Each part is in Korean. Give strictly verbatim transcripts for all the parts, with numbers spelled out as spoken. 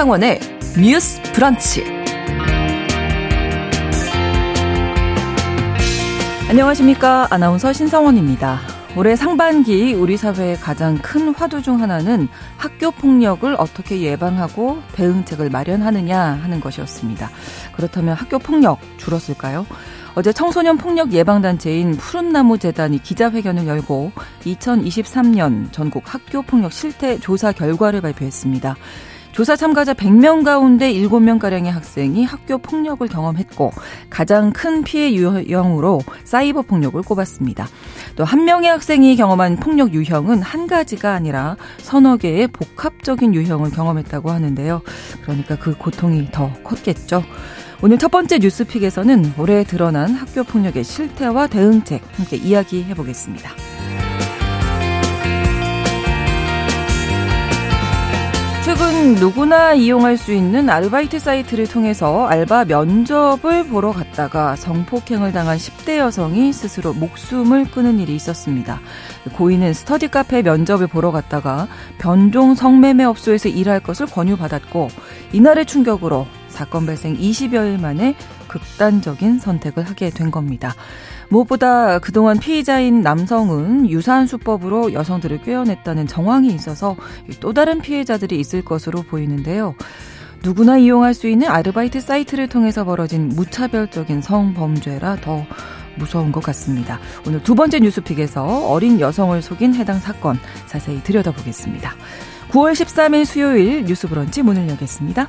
한상원의 뉴스 브런치. 안녕하십니까. 아나운서 신성원입니다. 올해 상반기 우리 사회의 가장 큰 화두 중 하나는 학교 폭력을 어떻게 예방하고 대응책을 마련하느냐 하는 것이었습니다. 그렇다면 학교 폭력 줄었을까요? 어제 청소년 폭력 예방단체인 푸른나무재단이 기자회견을 열고 이천이십삼 년 전국 학교 폭력 실태 조사 결과를 발표했습니다. 조사 참가자 백 명 가운데 일곱 명가량의 학생이 학교 폭력을 경험했고 가장 큰 피해 유형으로 사이버 폭력을 꼽았습니다. 또 한 명의 학생이 경험한 폭력 유형은 한 가지가 아니라 서너 개의 복합적인 유형을 경험했다고 하는데요. 그러니까 그 고통이 더 컸겠죠. 오늘 첫 번째 뉴스픽에서는 올해 드러난 학교 폭력의 실태와 대응책 함께 이야기해보겠습니다. 최근 누구나 이용할 수 있는 아르바이트 사이트를 통해서 알바 면접을 보러 갔다가 성폭행을 당한 십 대 여성이 스스로 목숨을 끊은 일이 있었습니다. 고인은 스터디 카페 면접을 보러 갔다가 변종 성매매 업소에서 일할 것을 권유받았고 이날의 충격으로 사건 발생 이십여일 만에 극단적인 선택을 하게 된 겁니다. 무엇보다 그동안 피의자인 남성은 유사한 수법으로 여성들을 꾀어냈다는 정황이 있어서 또 다른 피해자들이 있을 것으로 보이는데요. 누구나 이용할 수 있는 아르바이트 사이트를 통해서 벌어진 무차별적인 성범죄라 더 무서운 것 같습니다. 오늘 두 번째 뉴스픽에서 어린 여성을 속인 해당 사건 자세히 들여다보겠습니다. 구월 십삼일 수요일 뉴스브런치 문을 열겠습니다.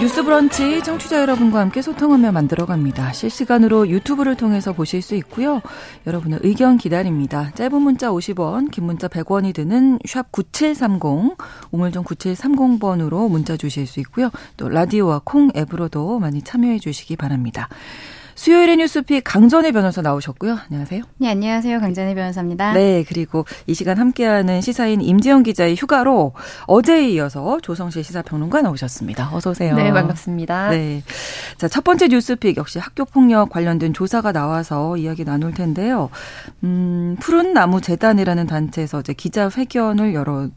뉴스 브런치 청취자 여러분과 함께 소통하며 만들어갑니다. 실시간으로 유튜브를 통해서 보실 수 있고요. 여러분의 의견 기다립니다. 짧은 문자 오십 원, 긴 문자 백 원이 드는 샵 구칠삼공, 우물정 구칠삼공 번으로 문자 주실 수 있고요. 또 라디오와 콩 앱으로도 많이 참여해 주시기 바랍니다. 수요일의 뉴스픽 강전애 변호사 나오셨고요. 안녕하세요. 네, 안녕하세요. 강전애 변호사입니다. 네, 그리고 이 시간 함께하는 시사인 임지영 기자의 휴가로 어제에 이어서 조성실 시사평론가 나오셨습니다. 어서 오세요. 네, 반갑습니다. 네, 자, 첫 번째 뉴스픽 역시 학교폭력 관련된 조사가 나와서 이야기 나눌 텐데요. 음, 푸른나무재단이라는 단체에서 어제 기자회견을 열어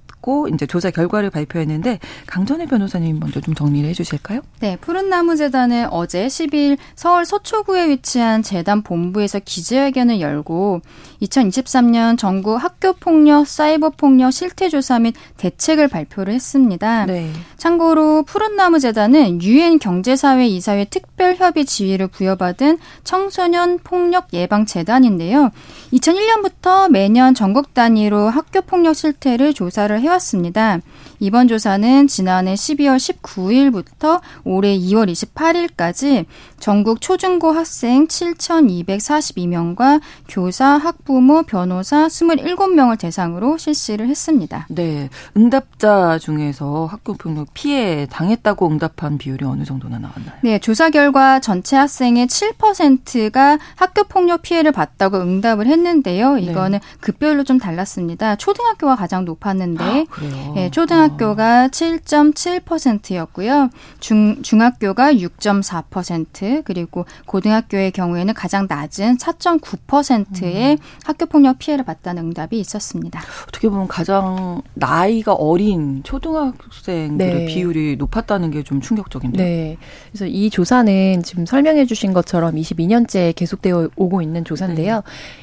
이제 조사 결과를 발표했는데 강전애 변호사님 먼저 좀 정리를 해 주실까요? 네. 푸른나무재단은 어제 십이일 서울 서초구에 위치한 재단 본부에서 기자회견을 열고 이천이십삼 년 전국 학교폭력, 사이버폭력 실태조사 및 대책을 발표를 했습니다. 네. 참고로 푸른나무재단은 유엔 경제사회 이사회 특별협의 지위를 부여받은 청소년 폭력 예방재단인데요. 이천일 년부터 매년 전국 단위로 학교폭력 실태를 조사를 해왔습니다. 습니다. 이번 조사는 지난해 십이월 십구일부터 올해 이월 이십팔일까지 전국 초중고 학생 칠천이백사십이 명과 교사, 학부모, 변호사 이십칠 명을 대상으로 실시를 했습니다. 네, 응답자 중에서 학교폭력 피해 당했다고 응답한 비율이 어느 정도나 나왔나요? 네, 조사 결과 전체 학생의 칠 퍼센트가 학교폭력 피해를 봤다고 응답을 했는데요. 이거는 네. 급별로 좀 달랐습니다. 초등학교가 가장 높았는데 네, 초등학교가 칠 점 칠 퍼센트였고요. 중, 중학교가 육 점 사 퍼센트, 그리고 고등학교의 경우에는 가장 낮은 사 점 구 퍼센트의 음. 학교폭력 피해를 봤다는 응답이 있었습니다. 어떻게 보면 가장 나이가 어린 초등학생들의 네. 비율이 높았다는 게 좀 충격적인데요. 네. 그래서 이 조사는 지금 설명해 주신 것처럼 이십이 년째 계속되어 오고 있는 조사인데요. 네.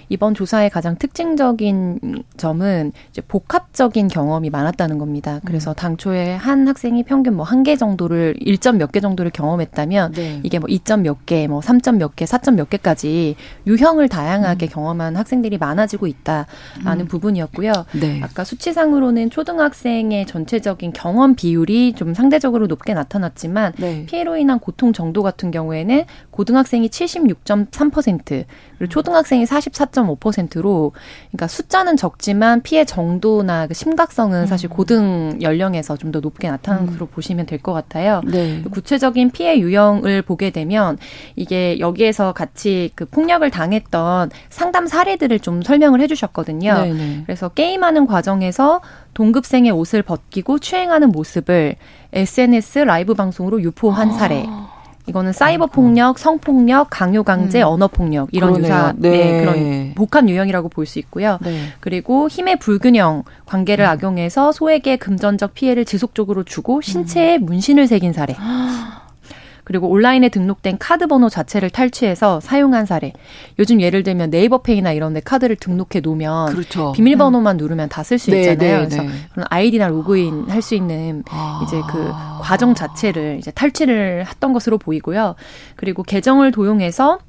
이번 조사의 가장 특징적인 점은 이제 복합적인 경험이 많았다는 겁니다. 그래서 음. 당초에 한 학생이 평균 뭐 한 개 정도를 일 점 몇 개 정도를 경험했다면 네. 이게 뭐 이 점 몇 개, 뭐 삼 점 몇 개, 사 점 몇 개까지 유형을 다양하게 음. 경험한 학생들이 많아지고 있다라는 음. 부분이었고요. 네. 아까 수치상으로는 초등학생의 전체적인 경험 비율이 좀 상대적으로 높게 나타났지만 네. 피해로 인한 고통 정도 같은 경우에는 고등학생이 칠십육 점 삼 퍼센트, 그리고 초등학생이 사십사 점 오 퍼센트로 그러니까 숫자는 적지만 피해 정도나 그 심각성은 사실 고등 연령에서 좀 더 높게 나타난 것으로 음. 보시면 될 것 같아요. 네. 구체적인 피해 유형을 보게 되면 이게 여기에서 같이 그 폭력을 당했던 상담 사례들을 좀 설명을 해주셨거든요. 네네. 그래서 게임하는 과정에서 동급생의 옷을 벗기고 추행하는 모습을 에스엔에스 라이브 방송으로 유포한 아. 사례. 이거는 사이버 폭력, 성폭력, 강요 강제, 음. 언어 폭력 이런 유사 네. 네, 그런 복합 유형이라고 볼 수 있고요. 네. 그리고 힘의 불균형 관계를 음. 악용해서 소에게 금전적 피해를 지속적으로 주고 신체에 문신을 새긴 사례. 그리고 온라인에 등록된 카드 번호 자체를 탈취해서 사용한 사례. 요즘 예를 들면 네이버페이나 이런 데 카드를 등록해 놓으면 그렇죠. 비밀번호만 음. 누르면 다 쓸 수 네, 있잖아요. 네, 그래서 네. 그런 아이디나 로그인 할 수 있는 아. 이제 그 과정 자체를 이제 탈취를 했던 것으로 보이고요. 그리고 계정을 도용해서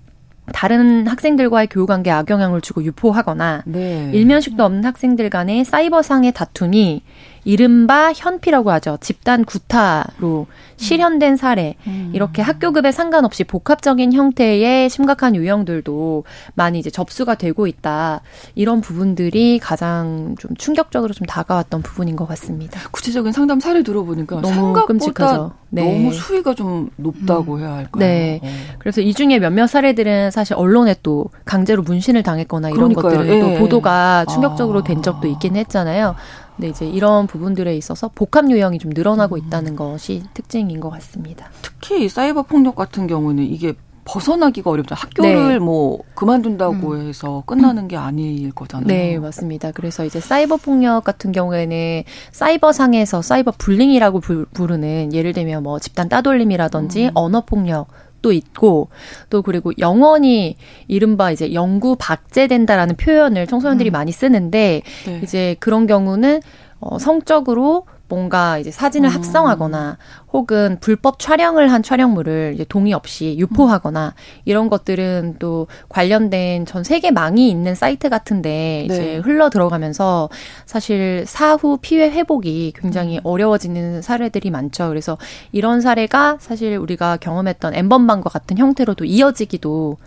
다른 학생들과의 교우관계에 악영향을 주고 유포하거나 네. 일면식도 없는 학생들 간의 사이버상의 다툼이 이른바 현피라고 하죠. 집단 구타로 실현된 사례. 음. 이렇게 학교급에 상관없이 복합적인 형태의 심각한 유형들도 많이 이제 접수가 되고 있다. 이런 부분들이 가장 좀 충격적으로 좀 다가왔던 부분인 것 같습니다. 구체적인 상담 사례 들어보니까 너무 생각보다 끔찍하죠. 네. 너무 수위가 좀 높다고 음. 해야 할까요? 네. 어. 그래서 이 중에 몇몇 사례들은 사실 언론에 또 강제로 문신을 당했거나 이런 그러니까요. 것들을 예. 또 보도가 충격적으로 아. 된 적도 있긴 했잖아요. 근데 이제 이런 부분들에 있어서 복합 유형이 좀 늘어나고 있다는 것이 특징인 것 같습니다. 특히 사이버 폭력 같은 경우는 이게 벗어나기가 어렵죠. 학교를 네. 뭐 그만둔다고 음. 해서 끝나는 게 아닐 거잖아요. 네, 맞습니다. 그래서 이제 사이버 폭력 같은 경우에는 사이버 상에서 사이버 불링이라고 부르는 예를 들면 뭐 집단 따돌림이라든지 음. 언어 폭력 또 있고 또 그리고 영원히 이른바 이제 영구 박제된다라는 표현을 청소년들이 음. 많이 쓰는데 네. 이제 그런 경우는 어, 성적으로 뭔가 이제 사진을 음. 합성하거나 혹은 불법 촬영을 한 촬영물을 이제 동의 없이 유포하거나 이런 것들은 또 관련된 전 세계망이 있는 사이트 같은데 네. 이제 흘러 들어가면서 사실 사후 피해 회복이 굉장히 음. 어려워지는 사례들이 많죠. 그래서 이런 사례가 사실 우리가 경험했던 엠번방과 같은 형태로도 이어지기도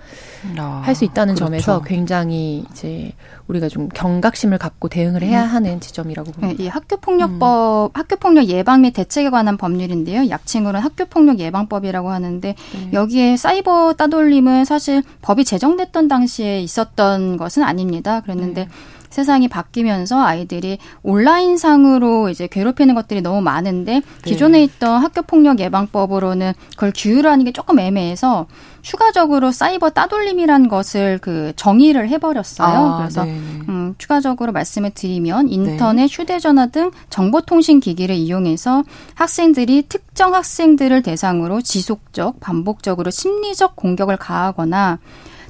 아, 할 수 있다는 그렇죠. 점에서 굉장히 이제 우리가 좀 경각심을 갖고 대응을 해야 하는 지점이라고 봅니다. 이 학교폭력법, 음. 학교폭력 예방 및 대책에 관한 법률인데요. 약칭으로는 학교폭력예방법이라고 하는데 네. 여기에 사이버 따돌림은 사실 법이 제정됐던 당시에 있었던 것은 아닙니다. 그랬는데 네. 세상이 바뀌면서 아이들이 온라인상으로 이제 괴롭히는 것들이 너무 많은데 기존에 네. 있던 학교폭력예방법으로는 그걸 규율하는 게 조금 애매해서 추가적으로 사이버 따돌림이란 것을 그 정의를 해버렸어요. 아, 그래서 음, 추가적으로 말씀을 드리면 인터넷, 네. 휴대전화 등 정보통신기기를 이용해서 학생들이 특정 학생들을 대상으로 지속적, 반복적으로 심리적 공격을 가하거나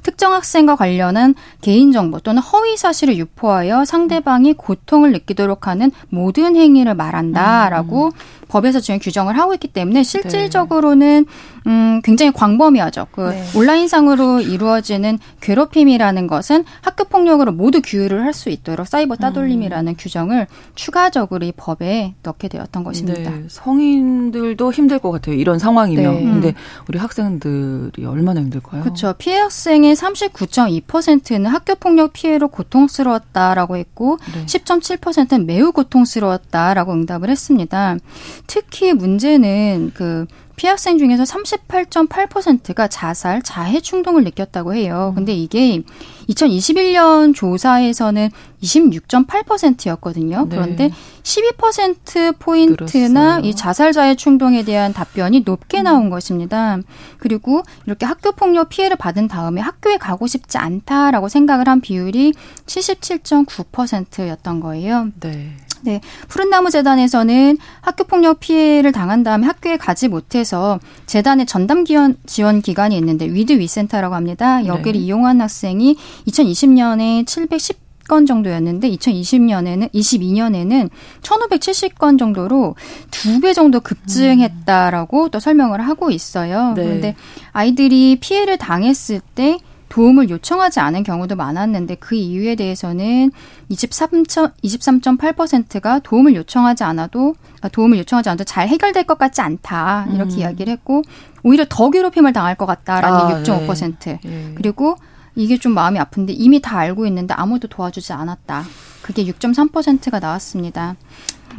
특정 학생과 관련한 개인정보 또는 허위사실을 유포하여 상대방이 고통을 느끼도록 하는 모든 행위를 말한다라고 음. 법에서 지금 규정을 하고 있기 때문에 실질적으로는 네. 음, 굉장히 광범위하죠. 그 네. 온라인상으로 이루어지는 괴롭힘이라는 것은 학교폭력으로 모두 규율을 할 수 있도록 사이버 따돌림이라는 음. 규정을 추가적으로 이 법에 넣게 되었던 것입니다. 네. 성인들도 힘들 것 같아요. 이런 상황이면. 네. 근데 우리 학생들이 얼마나 힘들까요? 그렇죠. 피해 학생의 삼십구 점 이 퍼센트는 학교폭력 피해로 고통스러웠다라고 했고 네. 십 점 칠 퍼센트는 매우 고통스러웠다라고 응답을 했습니다. 특히 문제는 그 피해 학생 중에서 삼십팔 점 팔 퍼센트가 자살, 자해 충동을 느꼈다고 해요. 근데 이게 이천이십일 년 조사에서는 이십육 점 팔 퍼센트였거든요. 그런데 네. 십이 퍼센트 포인트나 이 자살, 자해 충동에 대한 답변이 높게 나온 것입니다. 그리고 이렇게 학교폭력 피해를 받은 다음에 학교에 가고 싶지 않다라고 생각을 한 비율이 칠십칠 점 구 퍼센트였던 거예요. 네. 네, 푸른나무재단에서는 학교폭력 피해를 당한 다음에 학교에 가지 못해서 재단의 전담지원기관이 있는데 위드위센터라고 합니다. 여기를 네. 이용한 학생이 이천이십 년에 칠백십 건 정도였는데 이천이십 년에는 이십이 년에는 천오백칠십 건 정도로 두 배 정도 급증했다라고 음. 또 설명을 하고 있어요. 네. 그런데 아이들이 피해를 당했을 때 도움을 요청하지 않은 경우도 많았는데 그 이유에 대해서는 이십삼 점, 이십삼 점 팔 퍼센트가 도움을 요청하지 않아도 도움을 요청하지 않아도 잘 해결될 것 같지 않다 이렇게 음. 이야기를 했고 오히려 더 괴롭힘을 당할 것 같다라는 아, 육 점 오 퍼센트 네. 네. 그리고 이게 좀 마음이 아픈데 이미 다 알고 있는데 아무도 도와주지 않았다. 그게 육 점 삼 퍼센트가 나왔습니다.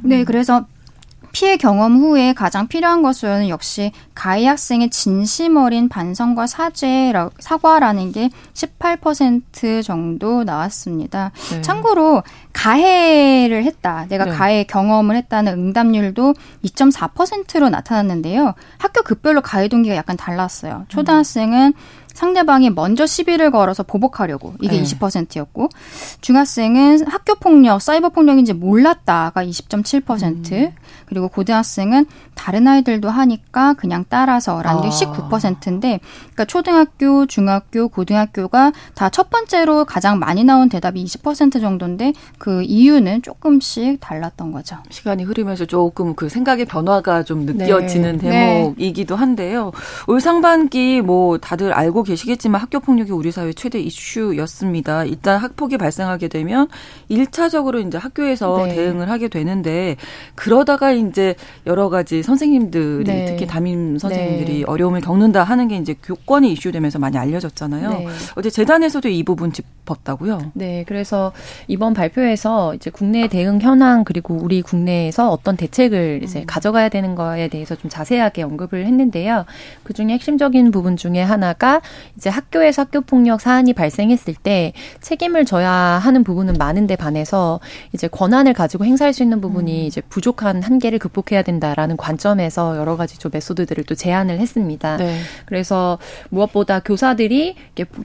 네, 음. 그래서 피해 경험 후에 가장 필요한 것은 역시 가해 학생의 진심 어린 반성과 사죄, 사과라는 게 십팔 퍼센트 정도 나왔습니다. 네. 참고로 가해를 했다, 내가 네. 가해 경험을 했다는 응답률도 이 점 사 퍼센트로 나타났는데요. 학교 급별로 가해 동기가 약간 달랐어요. 초등학생은 상대방이 먼저 시비를 걸어서 보복하려고 이게 네. 이십 퍼센트였고 중학생은 학교폭력, 사이버폭력인지 몰랐다가 이십 점 칠 퍼센트 음. 그리고 고등학생은 다른 아이들도 하니까 그냥 따라서라는 게 아. 십구 퍼센트인데 그러니까 초등학교, 중학교, 고등학교가 다 첫 번째로 가장 많이 나온 대답이 이십 퍼센트 정도인데 그 이유는 조금씩 달랐던 거죠. 시간이 흐르면서 조금 그 생각의 변화가 좀 느껴지는 네. 대목이기도 한데요. 올 상반기 뭐 다들 알고 계시겠지만 학교폭력이 우리 사회 최대 이슈였습니다. 일단 학폭이 발생하게 되면 일 차적으로 이제 학교에서 네. 대응을 하게 되는데 그러다가 이제 여러 가지 선생님들이 네. 특히 담임 선생님들이 네. 어려움을 겪는다 하는 게 이제 교권이 이슈되면서 많이 알려졌잖아요. 네. 어제 재단에서도 이 부분 짚었다고요? 네. 그래서 이번 발표에서 이제 국내 대응 현황 그리고 우리 국내에서 어떤 대책을 이제 음. 가져가야 되는 거에 대해서 좀 자세하게 언급을 했는데요. 그중에 핵심적인 부분 중에 하나가 이제 학교에서 학교폭력 사안이 발생했을 때 책임을 져야 하는 부분은 많은데 반해서 이제 권한을 가지고 행사할 수 있는 부분이 음. 이제 부족한 한계를 극복해야 된다라는 관점에서 여러 가지 좀 메소드들을 또 제안을 했습니다. 네. 그래서 무엇보다 교사들이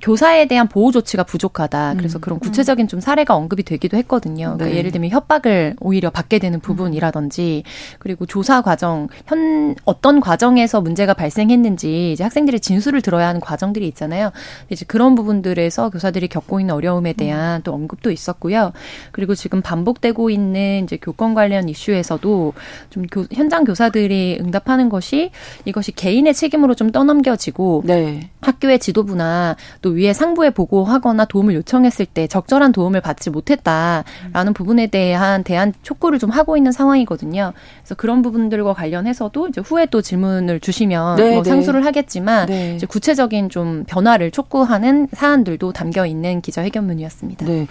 교사에 대한 보호 조치가 부족하다. 그래서 음. 그런 구체적인 좀 사례가 언급이 되기도 했거든요. 네. 그러니까 예를 들면 협박을 오히려 받게 되는 부분이라든지 그리고 조사 과정, 현 어떤 과정에서 문제가 발생했는지 이제 학생들의 진술을 들어야 하는 과정들이 있잖아요. 이제 그런 부분들에서 교사들이 겪고 있는 어려움에 대한 또 언급도 있었고요. 그리고 지금 반복되고 있는 이제 교권 관련 이슈에서도 좀 교, 현장 교사들이 응답하는 것이 이것이 개인의 책임으로 좀 떠넘겨지고 네. 학교의 지도부나 또 위에 상부에 보고하거나 도움을 요청했을 때 적절한 도움을 받지 못했다라는 음. 부분에 대한 대안 촉구를 좀 하고 있는 상황이거든요. 그래서 그런 부분들과 관련해서도 이제 후에 또 질문을 주시면 네, 뭐 네. 상수를 하겠지만 네. 이제 구체적인 좀 변화를 촉구하는 사안들도 담겨 있는 기자회견문이었습니다. 네.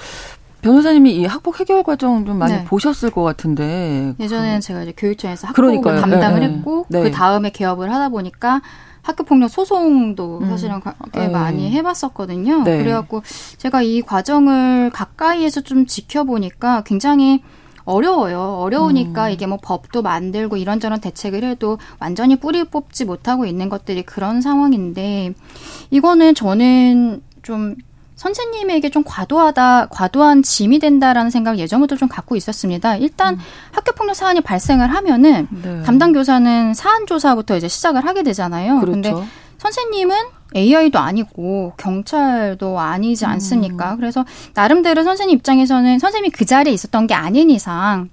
변호사님이 이 학폭 해결 과정 좀 많이 네. 보셨을 것 같은데. 예전에는 그... 제가 이제 교육청에서 학폭을 그러니까요. 담당을 네. 했고 네. 그 다음에 개업을 하다 보니까 학교폭력 소송도 음. 사실은 꽤 많이 해봤었거든요. 네. 그래갖고 제가 이 과정을 가까이에서 좀 지켜보니까 굉장히 어려워요. 어려우니까 음. 이게 뭐 법도 만들고 이런저런 대책을 해도 완전히 뿌리 뽑지 못하고 있는 것들이 그런 상황인데 이거는 저는 좀 선생님에게 좀 과도하다, 과도한 짐이 된다라는 생각을 예전부터 좀 갖고 있었습니다. 일단 음. 학교폭력 사안이 발생을 하면은 네. 담당 교사는 사안 조사부터 이제 시작을 하게 되잖아요. 그런데 그렇죠. 선생님은 에이아이도 아니고 경찰도 아니지 않습니까? 음. 그래서 나름대로 선생님 입장에서는 선생님이 그 자리에 있었던 게 아닌 이상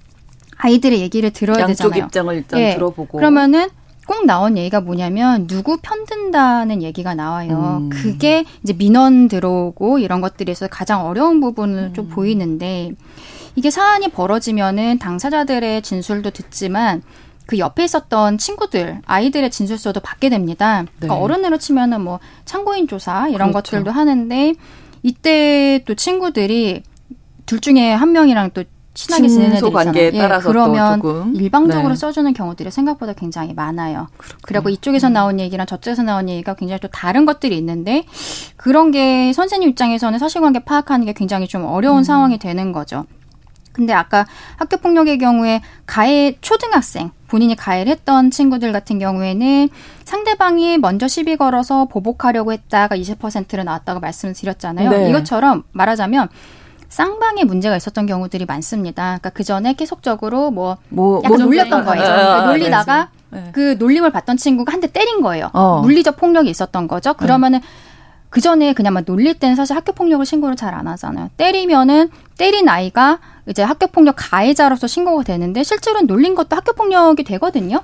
아이들의 얘기를 들어야 양쪽 되잖아요. 양쪽 입장을 일단 예. 들어보고. 그러면은 꼭 나온 얘기가 뭐냐면 누구 편든다는 얘기가 나와요. 음. 그게 이제 민원 들어오고 이런 것들에서 가장 어려운 부분은 음. 좀 보이는데 이게 사안이 벌어지면은 당사자들의 진술도 듣지만 그 옆에 있었던 친구들, 아이들의 진술서도 받게 됩니다. 네. 그러니까 어른으로 치면은 뭐 참고인 조사 이런 그렇죠. 것들도 하는데 이때 또 친구들이 둘 중에 한 명이랑 또 친하게 지내는 애들 있잖아요. 관계에 따라서 예, 그러면 또 조금. 일방적으로 네. 써주는 경우들이 생각보다 굉장히 많아요. 그렇구나. 그리고 이쪽에서 나온 얘기랑 저쪽에서 나온 얘기가 굉장히 또 다른 것들이 있는데 그런 게 선생님 입장에서는 사실관계 파악하는 게 굉장히 좀 어려운 음. 상황이 되는 거죠. 근데 아까 학교폭력의 경우에 가해 초등학생, 본인이 가해를 했던 친구들 같은 경우에는 상대방이 먼저 시비 걸어서 보복하려고 했다가 이십 퍼센트로 나왔다고 말씀을 드렸잖아요. 네. 이것처럼 말하자면 쌍방에 문제가 있었던 경우들이 많습니다. 그러니까 그 전에 계속적으로 뭐, 뭐 약간 놀렸던 거예요. 그러니까 놀리다가 네. 그 놀림을 받던 친구가 한 대 때린 거예요. 어. 물리적 폭력이 있었던 거죠. 그러면은 네. 그 전에 그냥 막 놀릴 때는 사실 학교폭력을 신고를 잘 안 하잖아요. 때리면은 때린 아이가 이제 학교폭력 가해자로서 신고가 되는데 실제로는 놀린 것도 학교폭력이 되거든요.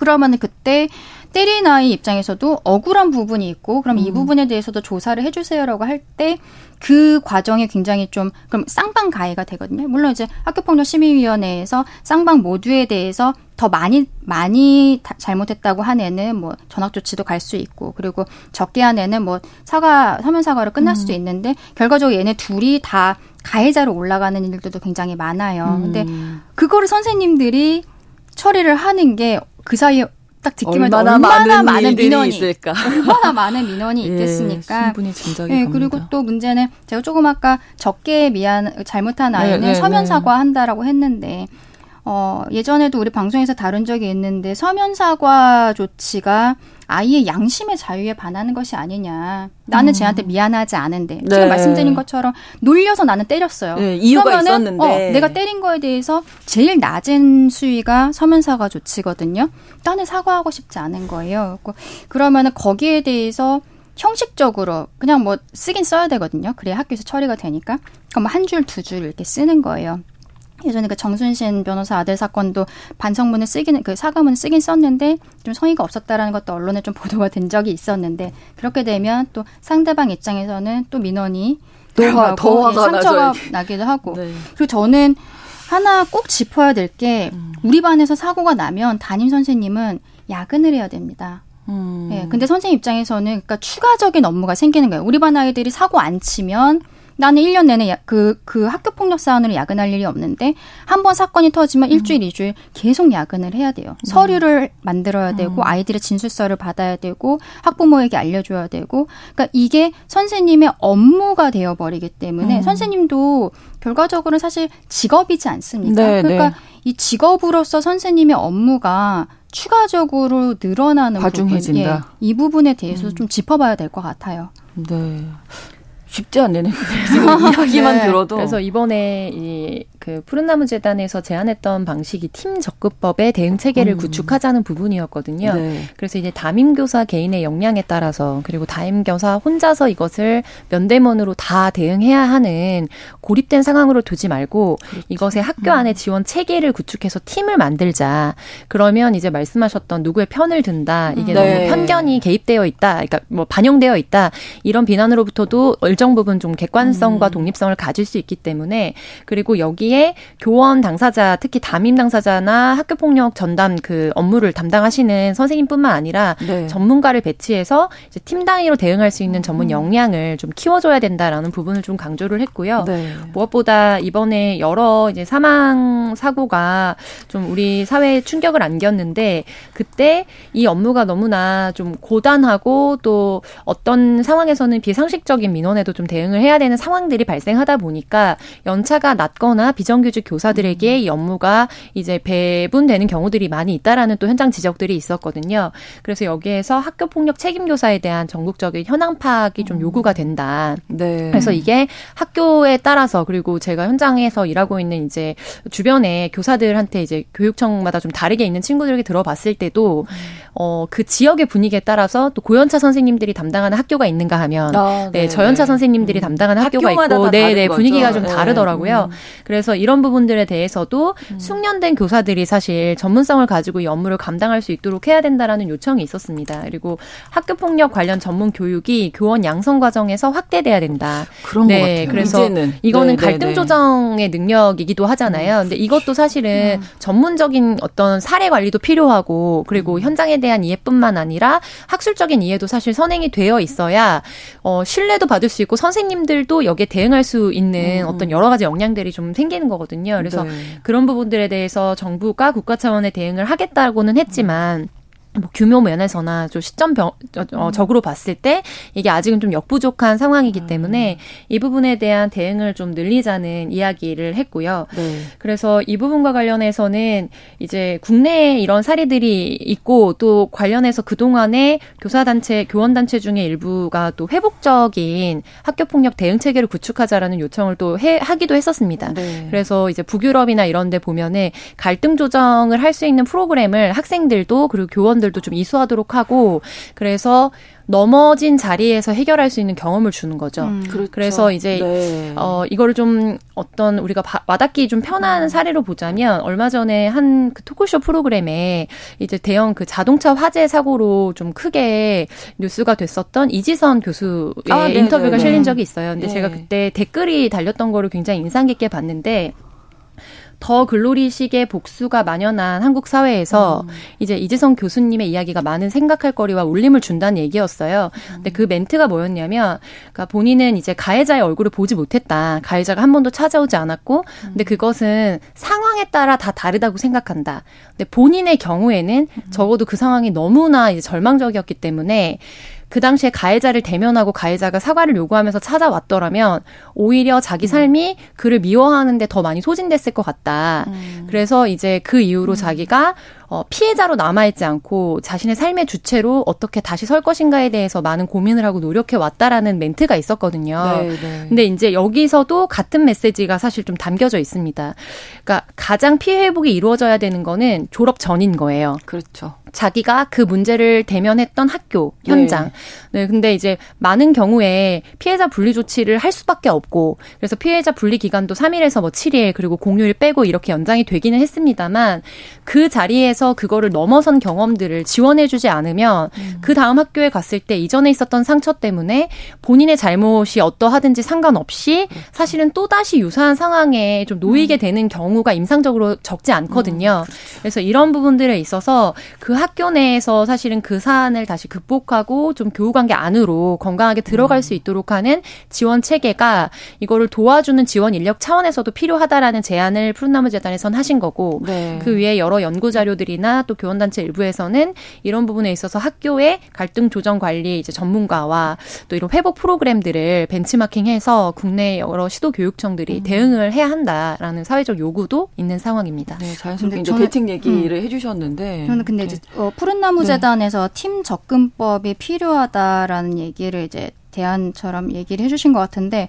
그러면 그때 때린 아이 입장에서도 억울한 부분이 있고 그럼 음. 이 부분에 대해서도 조사를 해주세요라고 할 때 그 과정에 굉장히 좀 그럼 쌍방 가해가 되거든요. 물론 이제 학교폭력심의위원회에서 쌍방 모두에 대해서 더 많이 많이 다, 잘못했다고 한 애는 뭐 전학 조치도 갈 수 있고 그리고 적게 한 애는 뭐 사과 서면 사과로 끝날 음. 수도 있는데 결과적으로 얘네 둘이 다 가해자로 올라가는 일들도 굉장히 많아요. 음. 근데 그거를 선생님들이 처리를 하는 게 그 사이에 딱 듣기만 얼마나, 얼마나 많은, 많은 민원이 있을까? 얼마나 많은 민원이 있겠습니까? 예, 충분히 짐작이 예, 갑니다. 그리고 또 문제는 제가 조금 아까 적게 미안 잘못한 아이는 네, 네, 서면 네. 사과한다라고 했는데 어, 예전에도 우리 방송에서 다룬 적이 있는데 서면 사과 조치가 아이의 양심의 자유에 반하는 것이 아니냐. 나는 음. 쟤한테 미안하지 않은데. 네. 지금 말씀드린 것처럼 놀려서 나는 때렸어요. 네, 이유가 그러면은, 있었는데. 어, 내가 때린 거에 대해서 제일 낮은 수위가 서면 사과 조치거든요. 나는 사과하고 싶지 않은 거예요. 그러면은 거기에 대해서 형식적으로 그냥 뭐 쓰긴 써야 되거든요. 그래야 학교에서 처리가 되니까. 그럼 한 줄, 두 줄 이렇게 쓰는 거예요. 예전에 그 정순신 변호사 아들 사건도 반성문을 쓰기는, 그 사과문을 쓰긴 썼는데 좀 성의가 없었다라는 것도 언론에 좀 보도가 된 적이 있었는데 그렇게 되면 또 상대방 입장에서는 또 민원이 더 화가, 더 화가 상처가 나기도 하고. 네. 그리고 저는 하나 꼭 짚어야 될 게 우리 반에서 사고가 나면 담임 선생님은 야근을 해야 됩니다. 음. 네, 근데 선생님 입장에서는 그러니까 추가적인 업무가 생기는 거예요. 우리 반 아이들이 사고 안 치면 나는 일 년 내내 그, 그 학교폭력 사안으로 야근할 일이 없는데 한 번 사건이 터지면 일주일, 음. 이주일 계속 야근을 해야 돼요. 음. 서류를 만들어야 되고 음. 아이들의 진술서를 받아야 되고 학부모에게 알려줘야 되고 그러니까 이게 선생님의 업무가 되어버리기 때문에 음. 선생님도 결과적으로는 사실 직업이지 않습니까? 네, 그러니까 네. 이 직업으로서 선생님의 업무가 추가적으로 늘어나는 과중해진다. 부분, 예, 이 부분에 대해서 음. 좀 짚어봐야 될 것 같아요. 네. 쉽지 않네요. 이야기만 네. 들어도. 그래서 이번에 이 그 푸른나무재단에서 제안했던 방식이 팀 적급법의 대응 체계를 음. 구축하자는 부분이었거든요. 네. 그래서 이제 담임교사 개인의 역량에 따라서 그리고 담임교사 혼자서 이것을 면대면으로 다 대응해야 하는 고립된 상황으로 두지 말고 그렇죠. 이것의 학교 안에 지원 체계를 구축해서 팀을 만들자. 그러면 이제 말씀하셨던 누구의 편을 든다. 이게 네. 너무 편견이 개입되어 있다. 그러니까 뭐 반영되어 있다. 이런 비난으로부터도 일정 부분 좀 객관성과 음. 독립성을 가질 수 있기 때문에 그리고 여기에 교원 당사자 특히 담임 당사자나 학교폭력 전담 그 업무를 담당하시는 선생님뿐만 아니라 네. 전문가를 배치해서 이제 팀 단위로 대응할 수 있는 전문 역량을 좀 키워줘야 된다라는 부분을 좀 강조를 했고요. 네. 무엇보다 이번에 여러 이제 사망 사고가 좀 우리 사회에 충격을 안겼는데 그때 이 업무가 너무나 좀 고단하고 또 어떤 상황에서는 비상식적인 민원에도 좀 대응을 해야 되는 상황들이 발생하다 보니까 연차가 낮거나 비정규직 교사들에게 이 업무가 이제 배분되는 경우들이 많이 있다라는 또 현장 지적들이 있었거든요. 그래서 여기에서 학교폭력 책임교사에 대한 전국적인 현황 파악이 좀 요구가 된다. 네. 그래서 이게 학교에 따라서 그리고 제가 현장에서 일하고 있는 이제 주변에 교사들한테 이제 교육청마다 좀 다르게 있는 친구들에게 들어봤을 때도 어, 그 지역의 분위기에 따라서 또 고연차 선생님들이 담당하는 학교가 있는가 하면 아, 네. 네, 저연차 선생님 선생님들이 음. 담당하는 학교가 있고 네, 네, 분위기가 좀 네. 다르더라고요. 음. 그래서 이런 부분들에 대해서도 음. 숙련된 교사들이 사실 전문성을 가지고 이 업무를 감당할 수 있도록 해야 된다라는 요청이 있었습니다. 그리고 학교폭력 관련 전문 교육이 교원 양성 과정에서 확대돼야 된다. 그런 네, 것 같아요. 그래서 이제는. 이거는 네, 갈등 네, 조정의 능력이기도 하잖아요. 음. 근데 이것도 사실은 음. 전문적인 어떤 사례 관리도 필요하고 그리고 음. 현장에 대한 이해뿐만 아니라 학술적인 이해도 사실 선행이 되어 있어야 어, 신뢰도 받을 수 있고 선생님들도 여기에 대응할 수 있는 음. 어떤 여러 가지 역량들이 좀 생기는 거거든요. 그래서 네. 그런 부분들에 대해서 정부가 국가 차원의 대응을 하겠다고는 했지만 뭐 규모 면에서나 좀 시점적으로 봤을 때 이게 아직은 좀 역부족한 상황이기 때문에 이 부분에 대한 대응을 좀 늘리자는 이야기를 했고요. 네. 그래서 이 부분과 관련해서는 이제 국내에 이런 사례들이 있고 또 관련해서 그동안에 교사단체, 교원단체 중에 일부가 또 회복적인 학교폭력 대응체계를 구축하자라는 요청을 또 해, 하기도 했었습니다. 네. 그래서 이제 북유럽이나 이런 데 보면은 갈등 조정을 할 수 있는 프로그램을 학생들도 그리고 교원 것들도 좀 이수하도록 하고, 그래서 넘어진 자리에서 해결할 수 있는 경험을 주는 거죠. 음, 그렇죠. 그래서 이제 네. 어, 이거를 좀 어떤 우리가 바, 와닿기 좀 편한 사례로 보자면, 얼마 전에 한 그 토크쇼 프로그램에 이제 대형 그 자동차 화재 사고로 좀 크게 뉴스가 됐었던 이지선 교수의 아, 인터뷰가 실린 적이 있어요. 근데 네. 제가 그때 댓글이 달렸던 거를 굉장히 인상 깊게 봤는데, 더 글로리식의 복수가 만연한 한국 사회에서 음. 이제 이지선 교수님의 이야기가 많은 생각할 거리와 울림을 준다는 얘기였어요. 음. 근데 그 멘트가 뭐였냐면, 그러니까 본인은 이제 가해자의 얼굴을 보지 못했다. 가해자가 한 번도 찾아오지 않았고, 음. 근데 그것은 상황에 따라 다 다르다고 생각한다. 근데 본인의 경우에는 음. 적어도 그 상황이 너무나 이제 절망적이었기 때문에 그 당시에 가해자를 대면하고 가해자가 사과를 요구하면서 찾아왔더라면 오히려 자기 삶이 음. 그를 미워하는 데 더 많이 소진됐을 것 같다. 음. 그래서 이제 그 이후로 음. 자기가 어, 피해자로 남아있지 않고 자신의 삶의 주체로 어떻게 다시 설 것인가에 대해서 많은 고민을 하고 노력해왔다라는 멘트가 있었거든요. 네, 네. 근데 이제 여기서도 같은 메시지가 사실 좀 담겨져 있습니다. 그러니까 가장 피해 회복이 이루어져야 되는 거는 졸업 전인 거예요. 그렇죠. 자기가 그 문제를 대면했던 학교, 현장. 네. 네, 근데 이제 많은 경우에 피해자 분리 조치를 할 수밖에 없고, 그래서 피해자 분리 기간도 삼 일에서 뭐 칠 일, 그리고 공휴일 빼고 이렇게 연장이 되기는 했습니다만, 그 자리에서 그거를 넘어선 경험들을 지원해주지 않으면 음. 그 다음 학교에 갔을 때 이전에 있었던 상처 때문에 본인의 잘못이 어떠하든지 상관없이 사실은 또다시 유사한 상황에 좀 놓이게 음. 되는 경우가 임상적으로 적지 않거든요. 음, 그렇죠. 그래서 이런 부분들에 있어서 그 학교 내에서 사실은 그 사안을 다시 극복하고 좀 교우관계 안으로 건강하게 들어갈 수 있도록 하는 지원 체계가, 이거를 도와주는 지원 인력 차원에서도 필요하다라는 제안을 푸른나무재단에서는 하신 거고, 네. 그 위에 여러 연구자료들이나 또 교원단체 일부에서는 이런 부분에 있어서 학교의 갈등 조정 관리 이제 전문가와 또 이런 회복 프로그램들을 벤치마킹해서 국내 여러 시도 교육청들이 음. 대응을 해야 한다라는 사회적 요구도 있는 상황입니다. 네, 자연스럽게 이제 대책 얘기를 음. 해주셨는데, 저는 근데 이제 네. 어, 푸른나무재단에서 네. 팀 접근법이 필요하다라는 얘기를 이제 대안처럼 얘기를 해주신 것 같은데,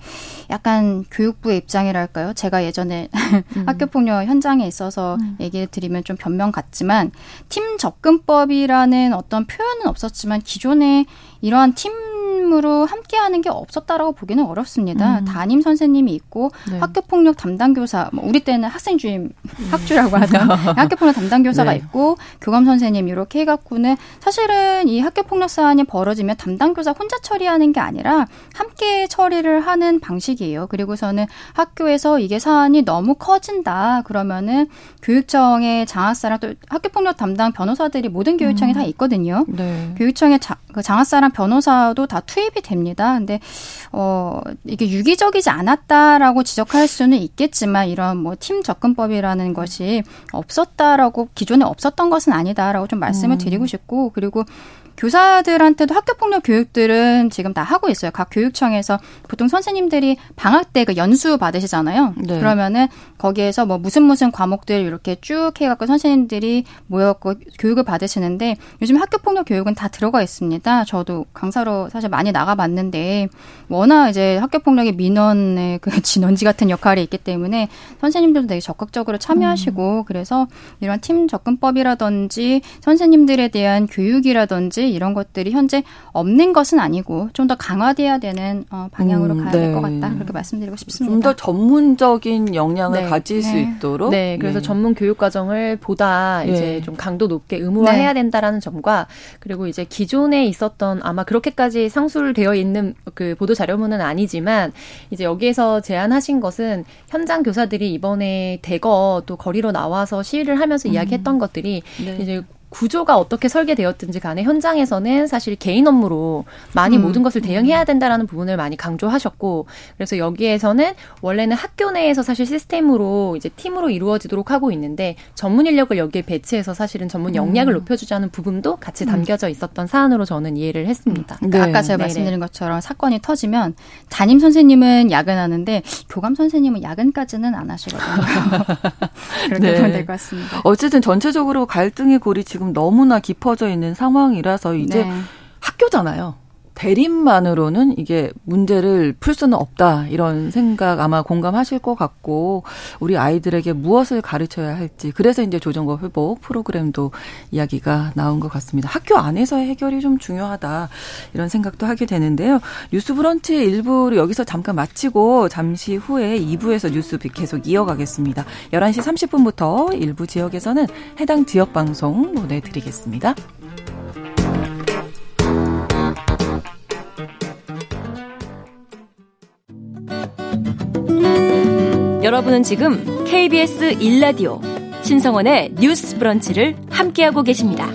약간 교육부의 입장이랄까요? 제가 예전에 음. 학교폭력 현장에 있어서 음. 얘기를 드리면 좀 변명 같지만, 팀 접근법이라는 어떤 표현은 없었지만 기존에 이러한 팀으로 함께하는 게 없었다라고 보기는 어렵습니다. 음. 담임 선생님이 있고 네. 학교폭력 담당 교사, 뭐 우리 때는 학생 주임 음. 학주라고 하던 학교폭력 담당 교사가 네. 있고 교감 선생님 이렇게 해갖고는, 사실은 이 학교폭력 사안이 벌어지면 담당 교사 혼자 처리하는 게 아니라 함께 처리를 하는 방식이에요. 그리고서는 학교에서 이게 사안이 너무 커진다 그러면은 교육청의 장학사랑 또 학교폭력 담당 변호사들이 모든 교육청에 음. 다 있거든요. 네. 교육청의 자, 그 장학사랑 변호사도 다 투입이 됩니다. 근데 어, 이게 유기적이지 않았다라고 지적할 수는 있겠지만, 이런 뭐 팀 접근법이라는 것이 없었다라고, 기존에 없었던 것은 아니다라고 좀 말씀을 음. 드리고 싶고, 그리고 교사들한테도 학교폭력 교육들은 지금 다 하고 있어요. 각 교육청에서 보통 선생님들이 방학 때 그 연수 받으시잖아요. 네. 그러면은 거기에서 뭐 무슨 무슨 과목들 이렇게 쭉 해갖고 선생님들이 모여갖고 교육을 받으시는데, 요즘 학교폭력 교육은 다 들어가 있습니다. 저도 강사로 사실 많이 나가봤는데, 워낙 이제 학교폭력의 민원의 그 진원지 같은 역할이 있기 때문에 선생님들도 되게 적극적으로 참여하시고 음. 그래서 이런 팀 접근법이라든지 선생님들에 대한 교육이라든지 이런 것들이 현재 없는 것은 아니고 좀 더 강화돼야 되는 어, 방향으로 음, 가야 네. 될 것 같다, 그렇게 말씀드리고 싶습니다. 좀 더 전문적인 역량을 네. 가질 네. 수 있도록 네, 그래서 네. 전문 교육 과정을 보다 네. 이제 좀 강도 높게 의무화해야 네. 된다라는 점과, 그리고 이제 기존에 있었던, 아마 그렇게까지 상술되어 있는 그 보도 자료문은 아니지만, 이제 여기에서 제안하신 것은 현장 교사들이 이번에 대거 또 거리로 나와서 시위를 하면서 음. 이야기했던 것들이 네. 이제 구조가 어떻게 설계되었든지 간에 현장에서는 사실 개인 업무로 많이 음. 모든 것을 대응해야 된다라는 부분을 많이 강조하셨고, 그래서 여기에서는 원래는 학교 내에서 사실 시스템으로 이제 팀으로 이루어지도록 하고 있는데, 전문 인력을 여기에 배치해서 사실은 전문 역량을 음. 높여주자는 부분도 같이 담겨져 있었던 사안으로 저는 이해를 했습니다. 음. 그러니까 네. 아까 제가 네네. 말씀드린 것처럼 사건이 터지면 담임 선생님은 야근하는데 교감 선생님은 야근까지는 안 하시거든요. 그렇게 보면 네. 될 것 같습니다. 어쨌든 전체적으로 갈등의 골이 지금 너무나 깊어져 있는 상황이라서, 이제 네. 학교잖아요. 대립만으로는 이게 문제를 풀 수는 없다 이런 생각 아마 공감하실 것 같고, 우리 아이들에게 무엇을 가르쳐야 할지, 그래서 이제 조정과 회복 프로그램도 이야기가 나온 것 같습니다. 학교 안에서의 해결이 좀 중요하다 이런 생각도 하게 되는데요. 뉴스 브런치 일 부를 여기서 잠깐 마치고 잠시 후에 이 부에서 뉴스픽 계속 이어가겠습니다. 열한 시 삼십 분부터 일부 지역에서는 해당 지역 방송 보내드리겠습니다. 여러분은 지금 케이비에스 일 라디오 신성원의 뉴스 브런치를 함께하고 계십니다.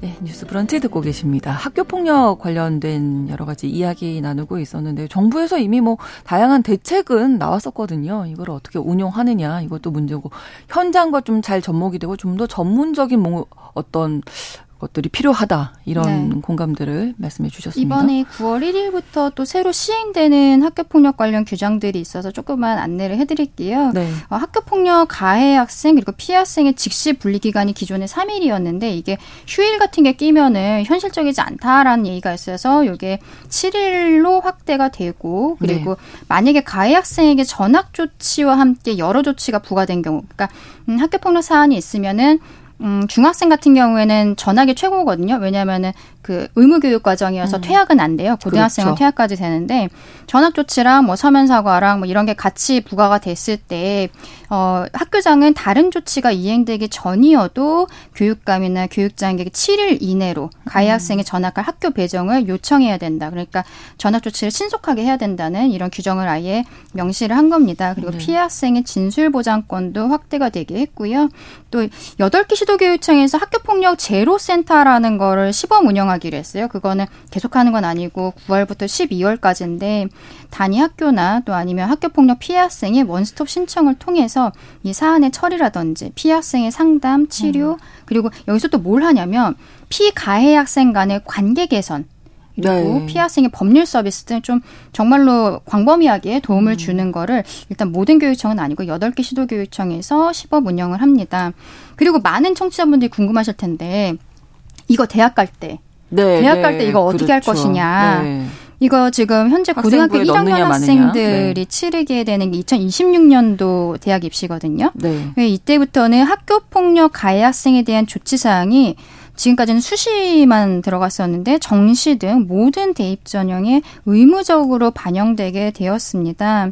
네, 뉴스 브런치 듣고 계십니다. 학교폭력 관련된 여러 가지 이야기 나누고 있었는데, 정부에서 이미 뭐 다양한 대책은 나왔었거든요. 이걸 어떻게 운용하느냐 이것도 문제고, 현장과 좀 잘 접목이 되고 좀 더 전문적인 뭐 어떤 것들이 필요하다 이런 네. 공감들을 말씀해 주셨습니다. 이번에 구월 일일부터 또 새로 시행되는 학교폭력 관련 규정들이 있어서 조금만 안내를 해드릴게요. 네. 어, 학교폭력 가해 학생 그리고 피해 학생의 즉시 분리기간이 기존에 삼 일이었는데 이게 휴일 같은 게 끼면은 현실적이지 않다라는 얘기가 있어서 이게 칠 일로 확대가 되고, 그리고 네. 만약에 가해 학생에게 전학 조치와 함께 여러 조치가 부과된 경우, 그러니까 음, 학교폭력 사안이 있으면은 음, 중학생 같은 경우에는 전학이 최고거든요. 왜냐하면은 그 의무교육 과정이어서 음. 퇴학은 안 돼요. 고등학생은 그렇죠. 퇴학까지 되는데, 전학 조치랑 뭐 서면 사과랑 뭐 이런 게 같이 부과가 됐을 때 어, 학교장은 다른 조치가 이행되기 전이어도 교육감이나 교육장에게 칠 일 이내로 가해 학생이 전학할 학교 배정을 요청해야 된다. 그러니까 전학 조치를 신속하게 해야 된다는 이런 규정을 아예 명시를 한 겁니다. 그리고 네. 피해 학생의 진술 보장권도 확대가 되게 했고요. 또 여덟 개 시도교육청에서 학교폭력 제로센터라는 거를 시범 운영하기로 했어요. 그거는 계속하는 건 아니고 구월부터 십이월까지인데 단위 학교나 또 아니면 학교폭력 피해 학생의 원스톱 신청을 통해서 이 사안의 처리라든지 피해 학생의 상담, 치료, 음. 그리고 여기서 또 뭘 하냐면 피가해 학생 간의 관계 개선, 그리고 네. 피해 학생의 법률 서비스 등 좀 정말로 광범위하게 도움을 음. 주는 거를 일단 모든 교육청은 아니고 여덟 개 시도교육청에서 시범 운영을 합니다. 그리고 많은 청취자분들이 궁금하실 텐데 이거 대학 갈 때, 네, 대학 갈 때 네, 이거 어떻게 그렇죠. 할 것이냐. 네. 이거 지금 현재 고등학교 일 학년 학생들이 네. 치르게 되는 게 이천이십육년도 대학 입시거든요. 네. 이때부터는 학교폭력 가해 학생에 대한 조치사항이 지금까지는 수시만 들어갔었는데 정시 등 모든 대입 전형에 의무적으로 반영되게 되었습니다.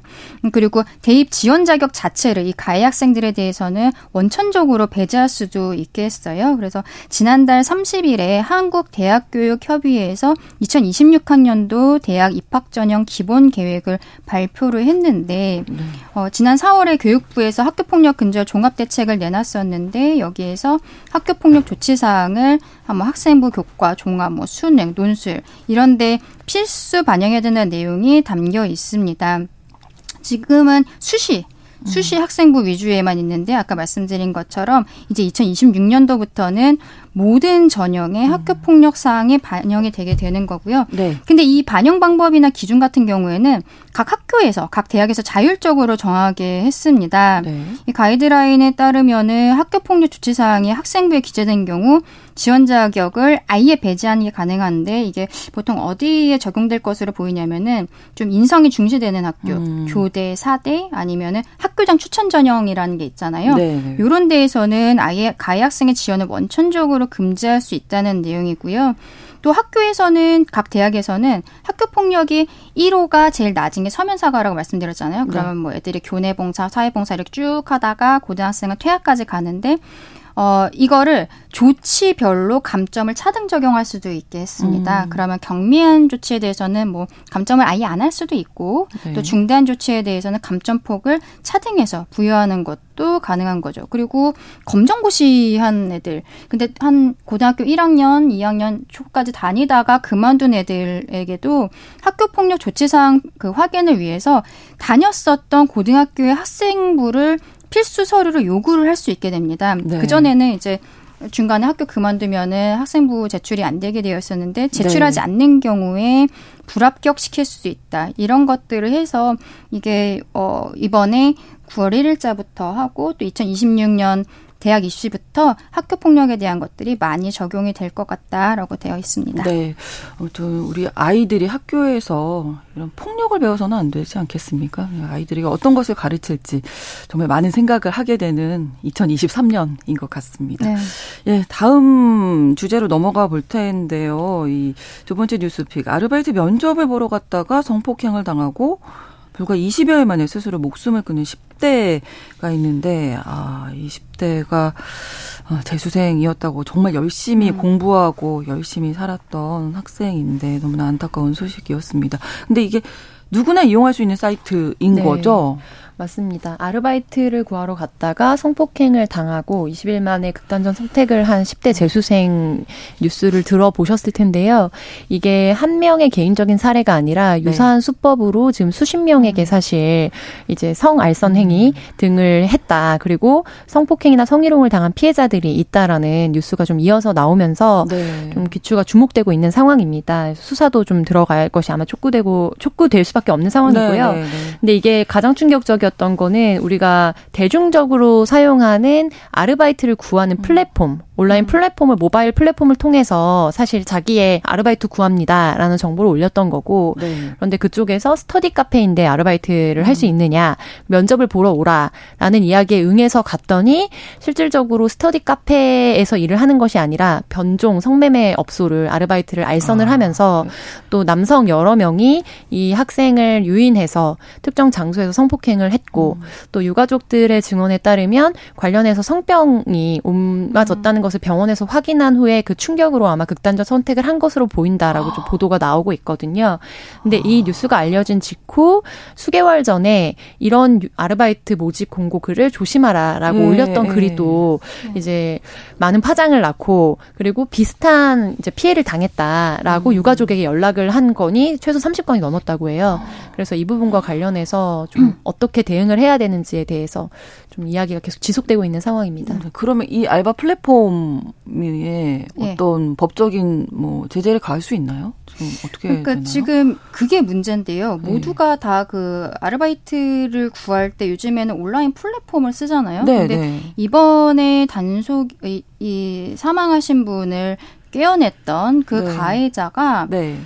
그리고 대입 지원 자격 자체를 이 가해 학생들에 대해서는 원천적으로 배제할 수도 있겠어요. 그래서 지난달 삼십일에 한국대학교육협의회에서 이천이십육학년도 대학 입학 전형 기본 계획을 발표를 했는데 네. 어, 지난 사월에 교육부에서 학교폭력 근절 종합대책을 내놨었는데 여기에서 학교폭력 조치사항을 뭐 학생부 교과, 종합, 뭐 수능, 논술 이런 데 필수 반영해야 되는 내용이 담겨 있습니다. 지금은 수시, 수시 음. 학생부 위주에만 있는데 아까 말씀드린 것처럼 이제 이천이십육년도부터는 모든 전형의 음. 학교폭력 사항이 반영이 되게 되는 거고요. 네. 근데 이 반영 방법이나 기준 같은 경우에는 각 학교에서, 각 대학에서 자율적으로 정하게 했습니다. 네. 이 가이드라인에 따르면은 학교폭력 조치 사항이 학생부에 기재된 경우 지원 자격을 아예 배제하는 게 가능한데, 이게 보통 어디에 적용될 것으로 보이냐면은 좀 인성이 중시되는 학교, 음. 교대, 사대 아니면은 학교장 추천 전형이라는 게 있잖아요. 네. 이런 데에서는 아예 가해 학생의 지원을 원천적으로 금지할 수 있다는 내용이고요. 또 학교에서는, 각 대학에서는 학교폭력이 일 호가 제일 낮은 게 서면 사과라고 말씀드렸잖아요. 그러면 네. 뭐 애들이 교내 봉사, 사회 봉사 이렇게 쭉 하다가 고등학생은 퇴학까지 가는데 어, 이거를 조치별로 감점을 차등 적용할 수도 있게 했습니다. 음. 그러면 경미한 조치에 대해서는 뭐 감점을 아예 안 할 수도 있고 네. 또 중대한 조치에 대해서는 감점폭을 차등해서 부여하는 것도 가능한 거죠. 그리고 검정고시한 애들, 근데 한 고등학교 일 학년, 이 학년 초까지 다니다가 그만둔 애들에게도 학교폭력 조치사항 그 확인을 위해서 다녔었던 고등학교의 학생부를 필수 서류로 요구를 할 수 있게 됩니다. 네. 그전에는 이제 중간에 학교 그만두면은 학생부 제출이 안 되게 되어 있었는데 제출하지 네. 않는 경우에 불합격시킬 수도 있다. 이런 것들을 해서 이게 어 이번에 구월 일 일자부터 하고 또 이천이십육년 대학 입시부터 학교폭력에 대한 것들이 많이 적용이 될 것 같다라고 되어 있습니다. 네. 아무튼 우리 아이들이 학교에서 이런 폭력을 배워서는 안 되지 않겠습니까? 아이들이 어떤 것을 가르칠지 정말 많은 생각을 하게 되는 이천이십삼 년인 것 같습니다. 네. 예, 다음 주제로 넘어가 볼 텐데요. 이 두 번째 뉴스픽, 아르바이트 면접을 보러 갔다가 성폭행을 당하고 불과 이십여일 만에 스스로 목숨을 끊은 십 대가 있는데, 아, 이십 대가 재수생이었다고 정말 열심히 음. 공부하고 열심히 살았던 학생인데 너무나 안타까운 소식이었습니다. 근데 이게 누구나 이용할 수 있는 사이트인 네. 거죠? 맞습니다. 아르바이트를 구하러 갔다가 성폭행을 당하고 이십일 만에 극단적 선택을 한 십 대 재수생 뉴스를 들어보셨을 텐데요. 이게 한 명의 개인적인 사례가 아니라 유사한 네. 수법으로 지금 수십 명에게 사실 이제 성알선 행위 등을 했다. 그리고 성폭행이나 성희롱을 당한 피해자들이 있다라는 뉴스가 좀 이어서 나오면서 네. 좀 기추가 주목되고 있는 상황입니다. 수사도 좀 들어갈 것이 아마 촉구되고 촉구될 수밖에 없는 상황이고요. 네, 네, 네. 근데 이게 가장 충격적 였던 거는 우리가 대중적으로 사용하는 아르바이트를 구하는 플랫폼, 온라인 플랫폼을 모바일 플랫폼을 통해서 사실 자기의 아르바이트 구합니다라는 정보를 올렸던 거고 네. 그런데 그쪽에서 스터디 카페인데 아르바이트를 할 수 있느냐, 면접을 보러 오라라는 이야기에 응해서 갔더니 실질적으로 스터디 카페에서 일을 하는 것이 아니라 변종 성매매 업소를 아르바이트를 알선을 아. 하면서 또 남성 여러 명이 이 학생을 유인해서 특정 장소에서 성폭행을 했고 음. 또 유가족들의 증언에 따르면 관련해서 성병이 옮아졌다는 음. 것을 병원에서 확인한 후에 그 충격으로 아마 극단적 선택을 한 것으로 보인다라고 아. 좀 보도가 나오고 있거든요. 근데 아. 이 뉴스가 알려진 직후 수개월 전에 이런 아르바이트 모집 공고 글을 조심하라라고 네. 올렸던 글이 또 네. 이제 많은 파장을 낳고 그리고 비슷한 이제 피해를 당했다라고 음. 유가족에게 연락을 한 건이 최소 삼십 건이 넘었다고 해요. 그래서 이 부분과 관련해서 좀 음. 어떻게 대응을 해야 되는지에 대해서 좀 이야기가 계속 지속되고 있는 상황입니다. 그러면 이 알바 플랫폼에 어떤 네. 법적인 뭐 제재를 가할 수 있나요? 지금 어떻게 그러니까 되나요? 지금 그게 문제인데요. 네. 모두가 다 그 아르바이트를 구할 때 요즘에는 온라인 플랫폼을 쓰잖아요. 네, 근데 네. 이번에 단속 이, 이 사망하신 분을 꿰어냈던 그 네. 가해자가 네.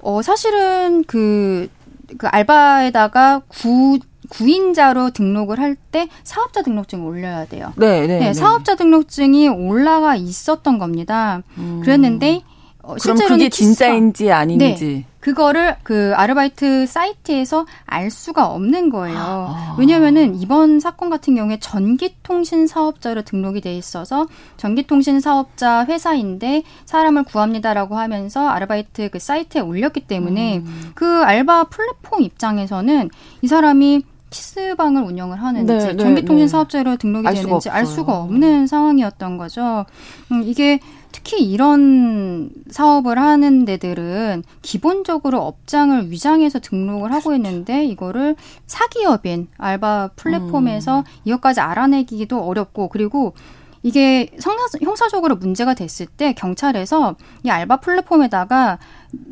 어, 사실은 그, 그 알바에다가 구 구인자로 등록을 할 때 사업자 등록증을 올려야 돼요. 네, 네, 네. 사업자 등록증이 올라가 있었던 겁니다. 음. 그랬는데 어, 그럼 그게 진짜인지 아닌지. 네. 그거를 그 아르바이트 사이트에서 알 수가 없는 거예요. 아. 왜냐면은 이번 사건 같은 경우에 전기통신 사업자로 등록이 돼 있어서 전기통신 사업자 회사인데 사람을 구합니다라고 하면서 아르바이트 그 사이트에 올렸기 때문에 음. 그 알바 플랫폼 입장에서는 이 사람이 키스방을 운영을 하는지 네, 전기통신 네, 사업자로 등록이 알 되는지 수가 알 수가 없는 상황이었던 거죠. 음, 이게 특히 이런 사업을 하는 데들은 기본적으로 업장을 위장해서 등록을 하고 있는데 이거를 사기업인 알바 플랫폼에서 음. 이것까지 알아내기도 어렵고 그리고 이게 성사, 형사적으로 문제가 됐을 때 경찰에서 이 알바 플랫폼에다가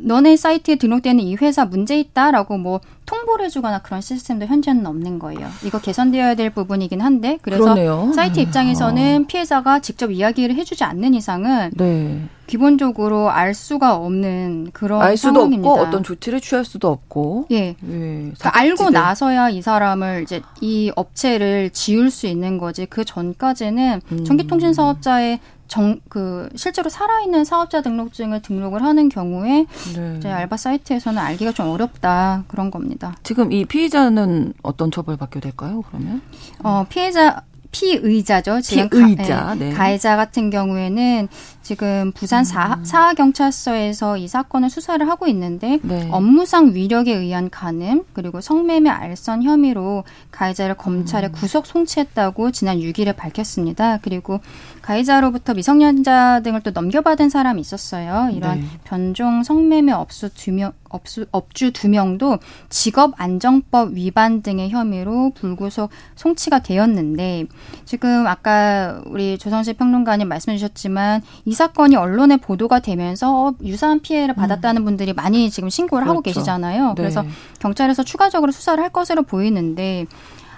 너네 사이트에 등록되는 이 회사 문제 있다라고 뭐 통보를 해주거나 그런 시스템도 현재는 없는 거예요. 이거 개선되어야 될 부분이긴 한데 그래서 그러네요. 사이트 입장에서는 아. 피해자가 직접 이야기를 해주지 않는 이상은 네. 기본적으로 알 수가 없는 그런 알 수도 상황입니다. 없고 어떤 조치를 취할 수도 없고 예, 예 그러니까 알고 나서야 이 사람을 이제 이 업체를 지울 수 있는 거지 그 전까지는 음. 전기통신 사업자의 정, 그 실제로 살아있는 사업자 등록증을 등록을 하는 경우에 네. 이제 알바 사이트에서는 알기가 좀 어렵다 그런 겁니다. 지금 이 피의자는 어떤 처벌 받게 될까요? 그러면 어, 피해자 피의자죠. 지금 피의자, 가, 네. 네. 가해자 같은 경우에는 지금 부산 음. 사하경찰서에서 이 사건을 수사를 하고 있는데 네. 업무상 위력에 의한 간음 그리고 성매매 알선 혐의로 가해자를 검찰에 음. 구속 송치했다고 지난 육일에 밝혔습니다. 그리고 가해자로부터 미성년자 등을 또 넘겨받은 사람이 있었어요. 이런 네. 변종 성매매 업소 두 명, 업수, 업주 두 명도 직업안정법 위반 등의 혐의로 불구속 송치가 되었는데 지금 아까 우리 조성실 평론가님 말씀해 주셨지만 이 사건이 언론에 보도가 되면서 유사한 피해를 받았다는 음. 분들이 많이 지금 신고를 그렇죠. 하고 계시잖아요. 네. 그래서 경찰에서 추가적으로 수사를 할 것으로 보이는데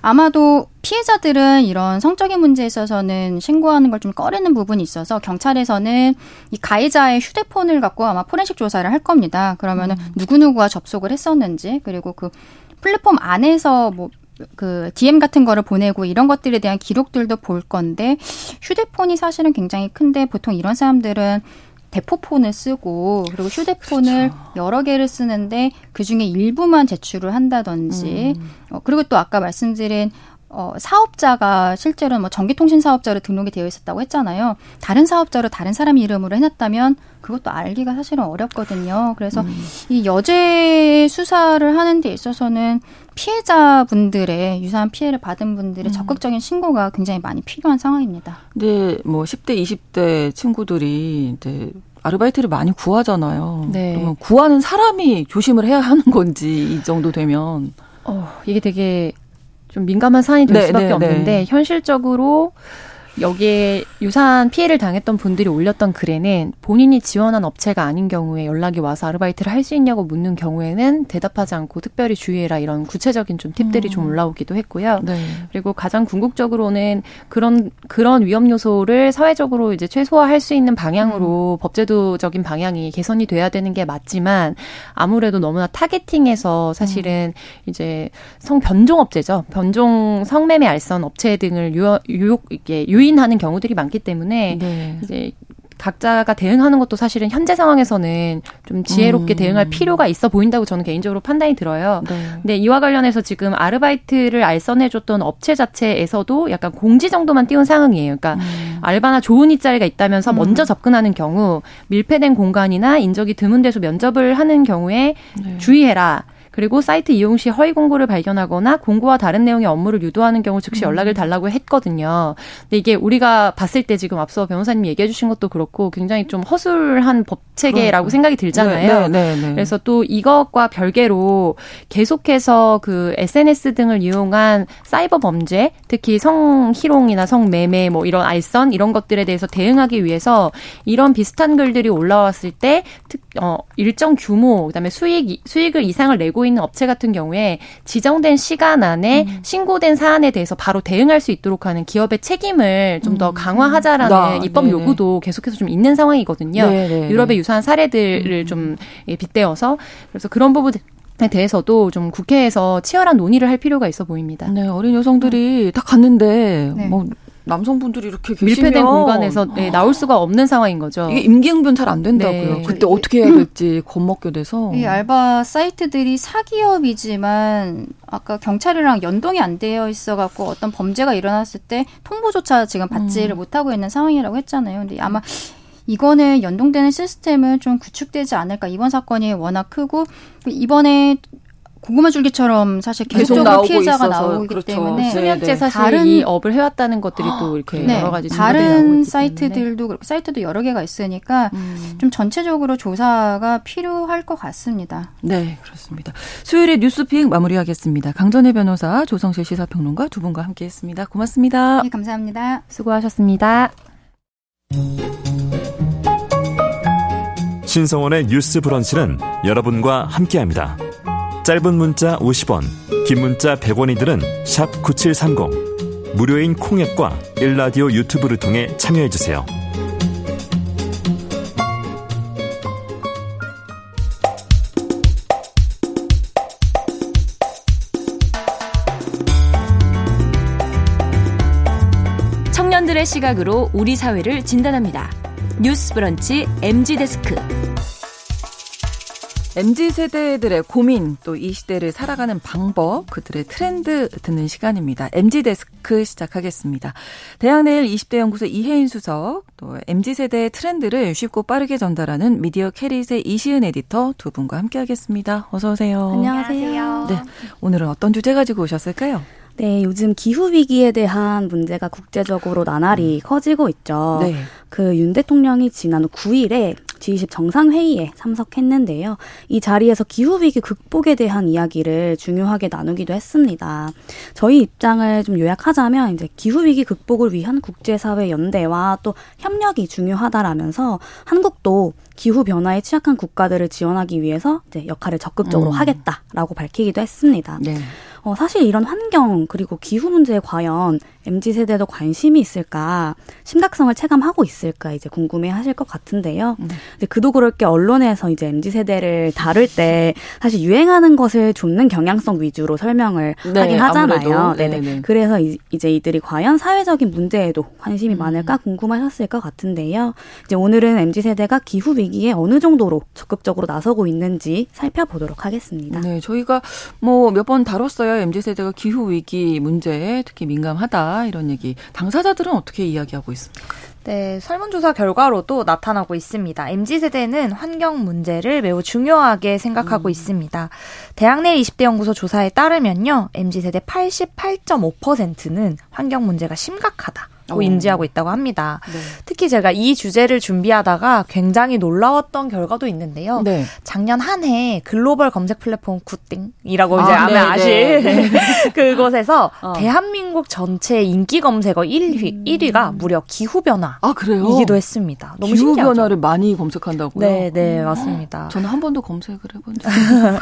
아마도 피해자들은 이런 성적인 문제에 있어서는 신고하는 걸 좀 꺼리는 부분이 있어서 경찰에서는 이 가해자의 휴대폰을 갖고 아마 포렌식 조사를 할 겁니다. 그러면은 음. 누구누구와 접속을 했었는지, 그리고 그 플랫폼 안에서 뭐 그 디엠 같은 거를 보내고 이런 것들에 대한 기록들도 볼 건데, 휴대폰이 사실은 굉장히 큰데 보통 이런 사람들은 대포폰을 쓰고, 그리고 휴대폰을 그렇죠. 여러 개를 쓰는데 그중에 일부만 제출을 한다든지, 음. 어, 그리고 또 아까 말씀드린 어, 사업자가 실제로 뭐 전기통신 사업자로 등록이 되어 있었다고 했잖아요. 다른 사업자로 다른 사람 이름으로 해놨다면 그것도 알기가 사실은 어렵거든요. 그래서 음. 이 여죄 수사를 하는 데 있어서는 피해자분들의, 유사한 피해를 받은 분들의 음. 적극적인 신고가 굉장히 많이 필요한 상황입니다. 근데 뭐 십 대, 이십 대 친구들이 이제 아르바이트를 많이 구하잖아요. 네. 그러면 구하는 사람이 조심을 해야 하는 건지, 이 정도 되면. 어, 이게 되게 좀 민감한 사안이 될 네, 수밖에 네, 없는데 네. 현실적으로 여기에 유사한 피해를 당했던 분들이 올렸던 글에는 본인이 지원한 업체가 아닌 경우에 연락이 와서 아르바이트를 할 수 있냐고 묻는 경우에는 대답하지 않고 특별히 주의해라, 이런 구체적인 좀 팁들이 음. 좀 올라오기도 했고요. 네. 그리고 가장 궁극적으로는 그런 그런 위험 요소를 사회적으로 이제 최소화할 수 있는 방향으로 음. 법제도적인 방향이 개선이 돼야 되는 게 맞지만, 아무래도 너무나 타겟팅해서 사실은 음. 이제 성 변종 업체죠. 변종 성매매 알선 업체 등을 유효, 유혹 이게 유 유인하는 경우들이 많기 때문에 네. 이제 각자가 대응하는 것도 사실은 현재 상황에서는 좀 지혜롭게 음. 대응할 필요가 있어 보인다고 저는 개인적으로 판단이 들어요. 네. 근데 이와 관련해서 지금 아르바이트를 알선해줬던 업체 자체에서도 약간 공지 정도만 띄운 상황이에요. 그러니까 음. 알바나 좋은 일자리가 있다면서 음. 먼저 접근하는 경우, 밀폐된 공간이나 인적이 드문 데서 면접을 하는 경우에 네. 주의해라. 그리고 사이트 이용 시 허위 공고를 발견하거나 공고와 다른 내용의 업무를 유도하는 경우 즉시 연락을 달라고 했거든요. 근데 이게 우리가 봤을 때 지금 앞서 변호사님이 얘기해 주신 것도 그렇고 굉장히 좀 허술한 법 체계라고 생각이 들잖아요. 네, 네, 네, 네. 그래서 또 이것과 별개로 계속해서 그 에스엔에스 등을 이용한 사이버 범죄, 특히 성희롱이나 성매매 뭐 이런 알선 이런 것들에 대해서 대응하기 위해서 이런 비슷한 글들이 올라왔을 때 특, 어, 일정 규모, 그다음에 수익 수익을 이상을 내고 있는 업체 같은 경우에 지정된 시간 안에 음. 신고된 사안에 대해서 바로 대응할 수 있도록 하는 기업의 책임을 좀 더 강화하자라는 아, 입법 네네. 요구도 계속해서 좀 있는 상황이거든요. 네네. 유럽의 유사한 사례들을 음. 좀 빗대어서, 그래서 그런 부분에 대해서도 좀 국회에서 치열한 논의를 할 필요가 있어 보입니다. 네, 어린 여성들이 음. 다 갔는데 네. 뭐 남성분들이 이렇게 계시면 밀폐된 공간에서 네, 나올 수가 없는 상황인 거죠. 이게 임기응변 잘 안 된다고요. 네. 그때 어떻게 해야 될지 겁먹게 돼서. 이 알바 사이트들이 사기업이지만 아까 경찰이랑 연동이 안 되어 있어갖고 어떤 범죄가 일어났을 때 통보조차 지금 받지를 음. 못하고 있는 상황이라고 했잖아요. 근데 아마 이거는 연동되는 시스템은 좀 구축되지 않을까. 이번 사건이 워낙 크고 이번에 고구마 줄기처럼 사실 계속적으로 계속 나오고 피해자가 있어서. 나오기 그렇죠. 때문에 수년째 사실 다른 이 업을 해왔다는 것들이 또 이렇게 네. 여러 가지 다른 사이트들도 그렇고 사이트도 여러 개가 있으니까 음. 좀 전체적으로 조사가 필요할 것 같습니다. 네, 그렇습니다. 수요일에 뉴스픽 마무리하겠습니다. 강전애 변호사, 조성실 시사평론가 두 분과 함께했습니다. 고맙습니다. 네, 감사합니다. 수고하셨습니다. 신성원의 뉴스 브런치는 여러분과 함께합니다. 짧은 문자 오십 원, 긴 문자 백 원이들은 샵 구칠삼공, 무료인 콩앱과 일라디오 유튜브를 통해 참여해주세요. 청년들의 시각으로 우리 사회를 진단합니다. 뉴스 브런치 엠지데스크. 엠지세대들의 고민, 또 이 시대를 살아가는 방법, 그들의 트렌드 듣는 시간입니다. 엠지데스크 시작하겠습니다. 대학내일 이십 대 연구소 이혜인 수석, 또 엠지세대의 트렌드를 쉽고 빠르게 전달하는 미디어 캐릿의 이시은 에디터 두 분과 함께하겠습니다. 어서 오세요. 안녕하세요. 네, 오늘은 어떤 주제 가지고 오셨을까요? 네, 요즘 기후위기에 대한 문제가 국제적으로 나날이 커지고 있죠. 네. 그 윤 대통령이 지난 구일에 지 이십 정상회의에 참석했는데요. 이 자리에서 기후위기 극복에 대한 이야기를 중요하게 나누기도 했습니다. 저희 입장을 좀 요약하자면, 이제 기후위기 극복을 위한 국제사회 연대와 또 협력이 중요하다라면서 한국도 기후변화에 취약한 국가들을 지원하기 위해서 이제 역할을 적극적으로 음. 하겠다라고 밝히기도 했습니다. 네. 어, 사실 이런 환경 그리고 기후 문제에 과연 엠지 세대도 관심이 있을까, 심각성을 체감하고 있을까 이제 궁금해하실 것 같은데요. 음. 근데 그도 그럴 게 언론에서 이제 엠지 세대를 다룰 때 사실 유행하는 것을 좁는 경향성 위주로 설명을 네, 하긴 하잖아요. 네네. 그래서 이, 이제 이들이 과연 사회적인 문제에도 관심이 음. 많을까 궁금하셨을 것 같은데요. 이제 오늘은 엠지 세대가 기후 위기에 어느 정도로 적극적으로 나서고 있는지 살펴보도록 하겠습니다. 네, 저희가 뭐 몇 번 다뤘어요. 엠지 세대가 기후 위기 문제에 특히 민감하다. 이런 얘기. 당사자들은 어떻게 이야기하고 있습니까? 네, 설문조사 결과로도 나타나고 있습니다. 엠지 세대는 환경 문제를 매우 중요하게 생각하고 음. 있습니다. 대학내일 이십 대 연구소 조사에 따르면요, 엠지 세대 팔십팔 점 오 퍼센트는 환경 문제가 심각하다. 고 인지하고 있다고 합니다. 네. 특히 제가 이 주제를 준비하다가 굉장히 놀라웠던 결과도 있는데요. 네. 작년 한 해 글로벌 검색 플랫폼 굿띵이라고 아, 이제 아마 아실 네. 그곳에서 어. 대한민국 전체 인기 검색어 일 위, 일 위가 무려 기후 변화. 아, 그래요? 이기도 했습니다. 너무 기후 신기하죠? 변화를 많이 검색한다고요? 네, 네, 음. 맞습니다. 저는 한 번도 검색을 해본 적이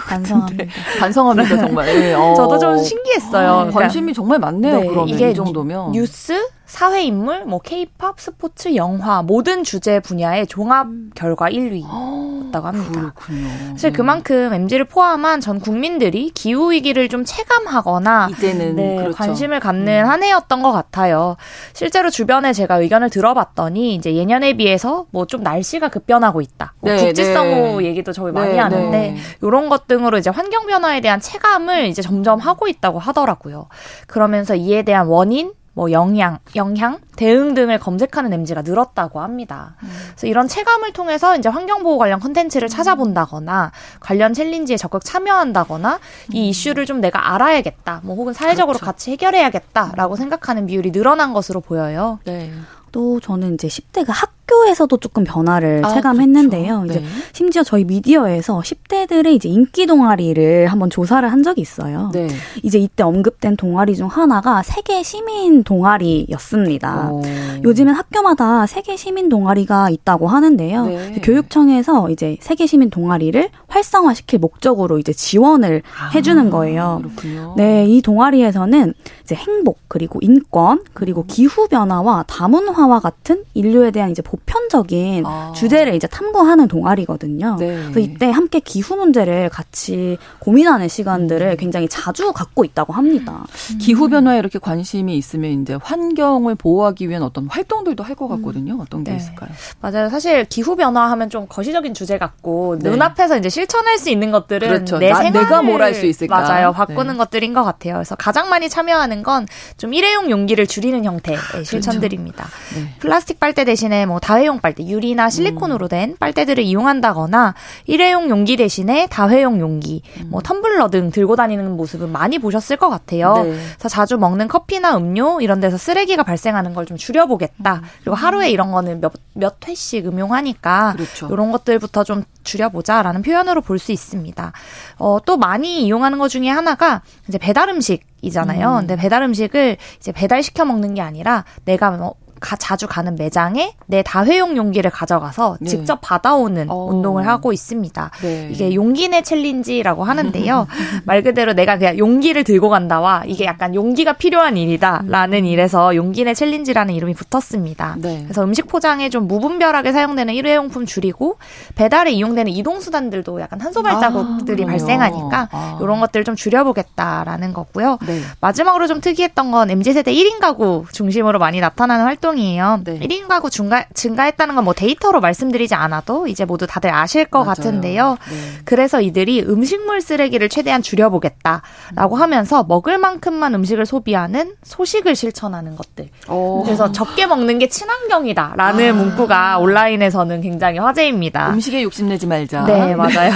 반성합니다. 반성합니다, 정말. 네, 어. 저도 좀 신기했어요. 아, 그러니까. 관심이 정말 많네요. 네, 그러면 이게 이 정도면 뉴스 사회인물, 뭐 케이팝, 스포츠, 영화 모든 주제 분야의 종합 결과 일 위였다고 합니다. 그렇군요. 사실 그만큼 엠지를 포함한 전 국민들이 기후위기를 좀 체감하거나 이제는 네, 그렇죠. 관심을 갖는 음. 한 해였던 것 같아요. 실제로 주변에 제가 의견을 들어봤더니 이제 예년에 비해서 뭐 좀 날씨가 급변하고 있다. 뭐 네, 국지성우 네. 얘기도 저희 많이 네, 하는데 네. 이런 것 등으로 이제 환경 변화에 대한 체감을 이제 점점 하고 있다고 하더라고요. 그러면서 이에 대한 원인, 뭐 영향, 영향, 대응 등을 검색하는 엠지가 늘었다고 합니다. 음. 그래서 이런 체감을 통해서 이제 환경보호 관련 콘텐츠를 찾아본다거나 관련 챌린지에 적극 참여한다거나 음. 이 이슈를 좀 내가 알아야겠다, 뭐 혹은 사회적으로 그렇죠. 같이 해결해야겠다라고 음. 생각하는 비율이 늘어난 것으로 보여요. 네. 또 저는 이제 십 대가 학교에서도 조금 변화를 아, 체감했는데요. 그렇죠. 네. 이제 심지어 저희 미디어에서 십 대들의 이제 인기 동아리를 한번 조사를 한 적이 있어요. 네. 이제 이때 언급된 동아리 중 하나가 세계 시민 동아리였습니다. 오. 요즘엔 학교마다 세계 시민 동아리가 있다고 하는데요. 네. 교육청에서 이제 세계 시민 동아리를 활성화시킬 목적으로 이제 지원을 아, 해주는 거예요. 그렇군요. 네, 이 동아리에서는 이제 행복 그리고 인권 그리고 기후 변화와 다문화 와 같은 인류에 대한 이제 보편적인 아. 주제를 이제 탐구하는 동아리거든요. 네. 그래서 이때 함께 기후 문제를 같이 고민하는 시간들을 굉장히 자주 갖고 있다고 합니다. 음. 기후 변화에 이렇게 관심이 있으면 이제 환경을 보호하기 위한 어떤 활동들도 할 것 같거든요. 음. 어떤 게 네. 있을까요? 맞아요. 사실 기후 변화 하면 좀 거시적인 주제 같고 네. 눈앞에서 이제 실천할 수 있는 것들은 그렇죠. 내 생활을 내가 뭘 할 수 있을까? 맞아요. 바꾸는 네. 것들인 것 같아요. 그래서 가장 많이 참여하는 건 좀 일회용 용기를 줄이는 형태의 실천들입니다. 그렇죠. 네. 플라스틱 빨대 대신에 뭐 다회용 빨대, 유리나 실리콘으로 된 빨대들을 이용한다거나 일회용 용기 대신에 다회용 용기, 뭐 텀블러 등 들고 다니는 모습은 많이 보셨을 것 같아요. 네. 그래서 자주 먹는 커피나 음료 이런 데서 쓰레기가 발생하는 걸 좀 줄여보겠다. 그리고 하루에 이런 거는 몇, 몇 회씩 음용하니까 그렇죠. 이런 것들부터 좀 줄여보자라는 표현으로 볼 수 있습니다. 어, 또 많이 이용하는 것 중에 하나가 이제 배달 음식이잖아요. 음. 근데 배달 음식을 이제 배달 시켜 먹는 게 아니라 내가 뭐 가, 자주 가는 매장에 내 다회용 용기를 가져가서 네. 직접 받아오는 오. 운동을 하고 있습니다. 네. 이게 용기내 챌린지라고 하는데요. 말 그대로 내가 그냥 용기를 들고 간다와 이게 약간 용기가 필요한 일이다라는 일에서 용기내 챌린지라는 이름이 붙었습니다. 네. 그래서 음식 포장에 좀 무분별하게 사용되는 일회용품 줄이고 배달에 이용되는 이동수단들도 약간 한소 발자국들이 아, 발생하니까 아. 이런 것들을 좀 줄여보겠다라는 거고요. 네. 마지막으로 좀 특이했던 건 엠지 세대 일 인 가구 중심으로 많이 나타나는 활동 이에요. 네. 일 인 가구 증가, 증가했다는 건 뭐 데이터로 말씀드리지 않아도 이제 모두 다들 아실 것 맞아요. 같은데요. 네. 그래서 이들이 음식물 쓰레기를 최대한 줄여보겠다라고 음. 하면서 먹을 만큼만 음식을 소비하는 소식을 실천하는 것들. 오. 그래서 적게 먹는 게 친환경이다라는 아. 문구가 온라인에서는 굉장히 화제입니다. 음식에 욕심내지 말자. 네, 맞아요.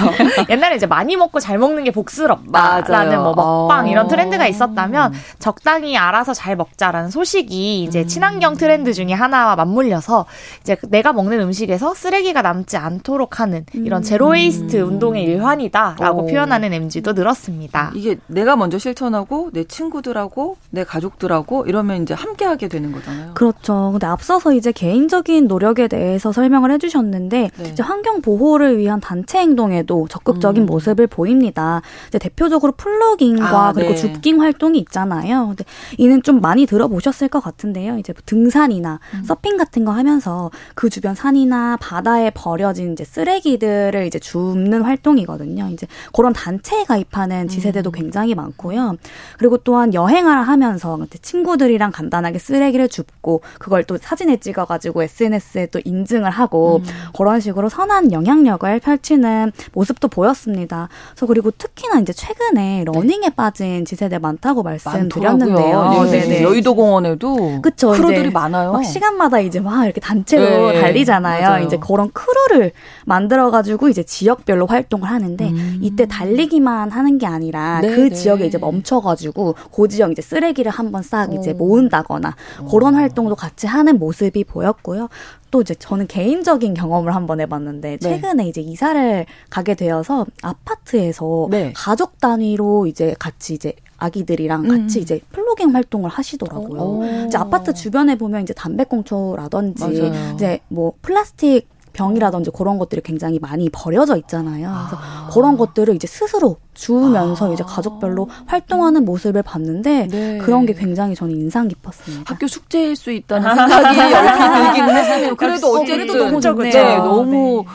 옛날에 이제 많이 먹고 잘 먹는 게 복스럽다라는 뭐 먹방 오. 이런 트렌드가 있었다면 적당히 알아서 잘 먹자라는 소식이 이제 친환경 트렌드 브랜드 중에 하나와 맞물려서 이제 내가 먹는 음식에서 쓰레기가 남지 않도록 하는 이런 음. 제로웨이스트 운동의 일환이다라고 오. 표현하는 엠지도 늘었습니다. 이게 내가 먼저 실천하고 내 친구들하고 내 가족들하고 이러면 이제 함께하게 되는 거잖아요. 그렇죠. 근데 앞서서 이제 개인적인 노력에 대해서 설명을 해주셨는데 네. 이제 환경 보호를 위한 단체 행동에도 적극적인 음. 모습을 보입니다. 이제 대표적으로 플로깅과 아, 그리고 네. 줍깅 활동이 있잖아요. 근데 이는 좀 많이 들어보셨을 것 같은데요. 이제 뭐 등산이나 음. 서핑 같은 거 하면서 그 주변 산이나 바다에 버려진 이제 쓰레기들을 이제 줍는 활동이거든요. 이제 그런 단체에 가입하는 지세대도 음. 굉장히 많고요. 그리고 또한 여행을 하면서 친구들이랑 간단하게 쓰레기를 줍고 그걸 또 사진에 찍어가지고 에스엔에스에 또 인증을 하고 음. 그런 식으로 선한 영향력을 펼치는 모습도 보였습니다. 그래서 그리고 특히나 이제 최근에 러닝에 빠진 지세대 많다고 말씀드렸는데요. 네, 네. 여의도 공원에도 그쵸, 크루들이 많아요. 막 시간마다 이제 막 이렇게 단체로 네, 달리잖아요. 맞아요. 이제 그런 크루를 만들어가지고 이제 지역별로 활동을 하는데 음. 이때 달리기만 하는 게 아니라 네, 그 네. 지역에 이제 멈춰가지고 그 지역 이제 쓰레기를 한번 싹 이제 모은다거나 오. 그런 활동도 같이 하는 모습이 보였고요. 또 이제 저는 개인적인 경험을 한번 해봤는데 최근에 네. 이제 이사를 가게 되어서 아파트에서 네. 가족 단위로 이제 같이 이제 아기들이랑 같이 음. 이제 플로깅 활동을 하시더라고요. 오. 이제 아파트 주변에 보면 이제 담배꽁초라든지 맞아요. 이제 뭐 플라스틱 병이라든지 그런 것들이 굉장히 많이 버려져 있잖아요. 그래서 아. 그런 것들을 이제 스스로 주우면서 아. 이제 가족별로 활동하는 모습을 봤는데 네. 그런 게 굉장히 저는 인상 깊었습니다. 학교 숙제일 수 있다는 생각이 얼핏 들기는 했어요. 그래도 어쨌든 너무 좋네요. 네, 너무 네.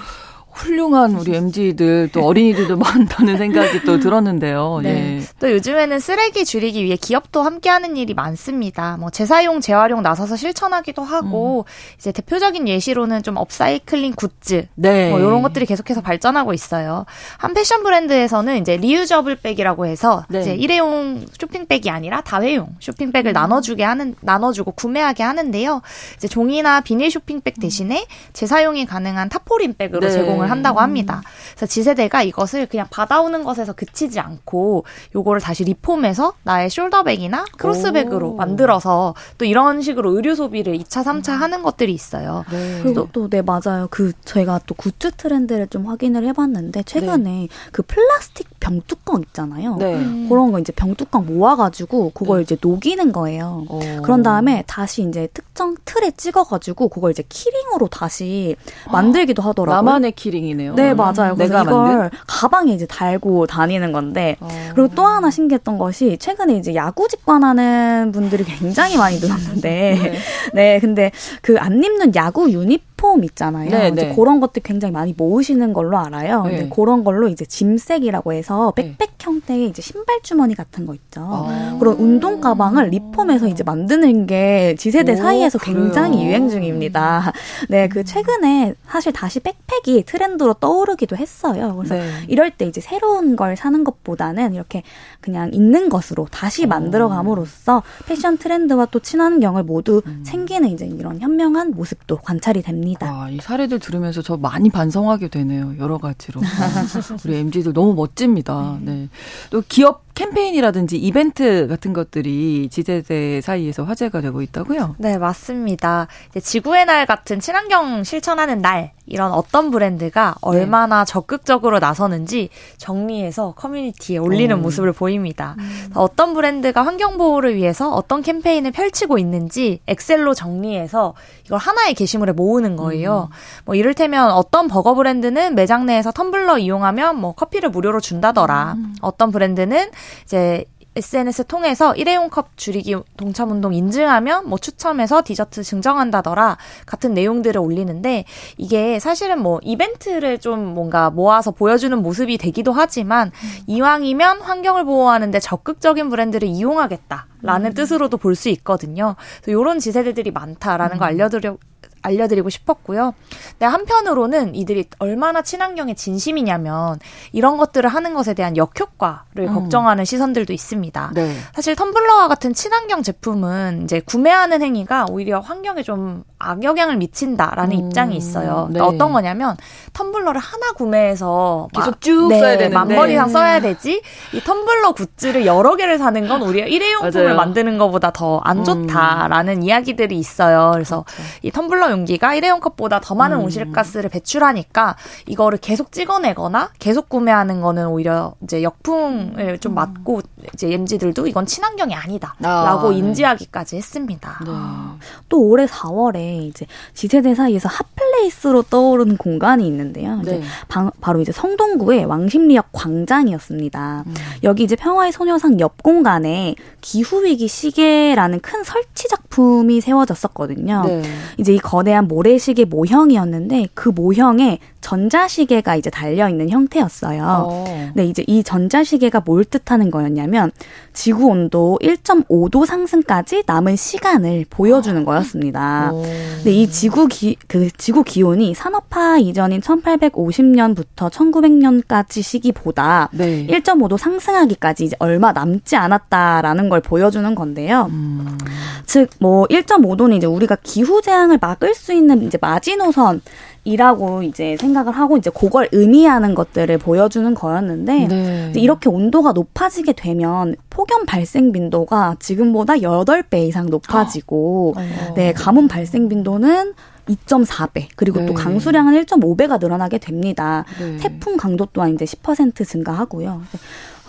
훌륭한 우리 엠지들 또 어린이들도 많다는 생각이 또 들었는데요. 네. 예. 또 요즘에는 쓰레기 줄이기 위해 기업도 함께하는 일이 많습니다. 뭐 재사용, 재활용 나서서 실천하기도 하고 음. 이제 대표적인 예시로는 좀 업사이클링 굿즈 네. 뭐 이런 것들이 계속해서 발전하고 있어요. 한 패션 브랜드에서는 이제 리유저블백이라고 해서 네. 이제 일회용 쇼핑백이 아니라 다회용 쇼핑백을 음. 나눠주게 하는 나눠주고 구매하게 하는데요. 이제 종이나 비닐 쇼핑백 대신에 재사용이 가능한 타포린백으로 네. 제공을 한다고 합니다. 그래서 지세대가 이것을 그냥 받아오는 것에서 그치지 않고 요거를 다시 리폼해서 나의 숄더백이나 크로스백으로 오. 만들어서 또 이런 식으로 의류 소비를 이 차, 삼 차 하는 것들이 있어요. 네. 그리고 또 네 맞아요. 그 저희가 또 굿즈 트렌드를 좀 확인을 해봤는데 최근에 네. 그 플라스틱 병뚜껑 있잖아요. 네. 그런 거 이제 병뚜껑 모아가지고 그걸 네. 이제 녹이는 거예요. 오. 그런 다음에 다시 이제 특정 틀에 찍어가지고 그걸 이제 키링으로 다시 만들기도 하더라고요. 나만의 키링. 링이네요. 네, 맞아요. 그래서 이걸 만든? 가방에 이제 달고 다니는 건데 어... 그리고 또 하나 신기했던 것이 최근에 이제 야구 직관하는 분들이 굉장히 많이 늘었는데 네. 네, 근데 그 안 입는 야구 유니폼 있잖아요. 네, 네. 그런 것들 굉장히 많이 모으시는 걸로 알아요. 네. 근데 그런 걸로 이제 짐색이라고 해서 백팩 네. 형태의 이제 신발 주머니 같은 거 있죠. 아... 그런 운동 가방을 리폼해서 이제 만드는 게 지세대 오, 사이에서 그래요. 굉장히 유행 중입니다. 네, 그 최근에 사실 다시 백팩이 틀 트렌드로 떠오르기도 했어요. 그래서 네. 이럴 때 이제 새로운 걸 사는 것보다는 이렇게 그냥 있는 것으로 다시 만들어감으로써 패션 트렌드와 또 친환경을 모두 음. 챙기는 이제 이런 현명한 모습도 관찰이 됩니다. 아, 이 사례들 들으면서 저 많이 반성하게 되네요. 여러 가지로. 우리 엠지들 너무 멋집니다. 네. 또 기업 캠페인이라든지 이벤트 같은 것들이 지세대 사이에서 화제가 되고 있다고요? 네, 맞습니다. 이제 지구의 날 같은 친환경 실천하는 날, 이런 어떤 브랜드가 얼마나 네. 적극적으로 나서는지 정리해서 커뮤니티에 올리는 오. 모습을 보입니다. 음. 어떤 브랜드가 환경보호를 위해서 어떤 캠페인을 펼치고 있는지 엑셀로 정리해서 이걸 하나의 게시물에 모으는 거예요. 음. 뭐 이를테면 어떤 버거 브랜드는 매장 내에서 텀블러 이용하면 뭐 커피를 무료로 준다더라. 음. 어떤 브랜드는 이제 에스엔에스 통해서 일회용 컵 줄이기 동참운동 인증하면 뭐 추첨해서 디저트 증정한다더라 같은 내용들을 올리는데 이게 사실은 뭐 이벤트를 좀 뭔가 모아서 보여주는 모습이 되기도 하지만 음. 이왕이면 환경을 보호하는데 적극적인 브랜드를 이용하겠다라는 음. 뜻으로도 볼 수 있거든요. 그래서 이런 지세대들이 많다라는 음. 거 알려드려 알려드리고 싶었고요. 근데 한편으로는 이들이 얼마나 친환경에 진심이냐면 이런 것들을 하는 것에 대한 역효과를 음. 걱정하는 시선들도 있습니다. 네. 사실 텀블러와 같은 친환경 제품은 이제 구매하는 행위가 오히려 환경에 좀 악영향을 미친다라는 음, 입장이 있어요. 그러니까 네. 어떤 거냐면 텀블러를 하나 구매해서 계속 막, 쭉 네, 써야 되는데 만 벌 이상 써야 되지 이 텀블러 굿즈를 여러 개를 사는 건 우리가 일회용품을 맞아요. 만드는 것보다 더 안 좋다라는 음. 이야기들이 있어요. 그래서 그렇죠. 이 텀블러 용기가 일회용 컵보다 더 많은 음. 온실가스를 배출하니까 이거를 계속 찍어내거나 계속 구매하는 거는 오히려 이제 역풍을 좀 맞고 음. 이제 엠지들도 이건 친환경이 아니다라고 아, 네. 인지하기까지 했습니다. 네. 또 올해 사월에 이제 지세대 사이에서 핫플레이스로 떠오르는 공간이 있는데요. 이제 네. 방, 바로 이제 성동구의 왕십리역 광장이었습니다. 음. 여기 이제 평화의 소녀상 옆 공간에 기후위기 시계라는 큰 설치 작품이 세워졌었거든요. 네. 이제 이 거대한 모래시계 모형이었는데 그 모형에 전자시계가 이제 달려있는 형태였어요. 오. 네, 이제 이 전자시계가 뭘 뜻하는 거였냐면 지구 온도 일 점 오 도 상승까지 남은 시간을 보여주는 거였습니다. 오. 네, 이 지구 기, 그 지구 기온이 산업화 이전인 천팔백오십 년부터 천구백 년까지 시기보다 네. 일 점 오 도 상승하기까지 이제 얼마 남지 않았다라는 걸 보여주는 건데요. 음. 즉, 뭐 일 점 오 도는 이제 우리가 기후 재앙을 막을 수 있는 이제 마지노선 이라고 이제 생각을 하고 이제 그걸 의미하는 것들을 보여주는 거였는데 네. 이렇게 온도가 높아지게 되면 폭염 발생 빈도가 지금보다 여덟 배 이상 높아지고 어. 네, 가뭄 발생 빈도는 이 점 사 배 그리고 네. 또 강수량은 일 점 오 배가 늘어나게 됩니다. 네. 태풍 강도 또한 이제 십 퍼센트 증가하고요.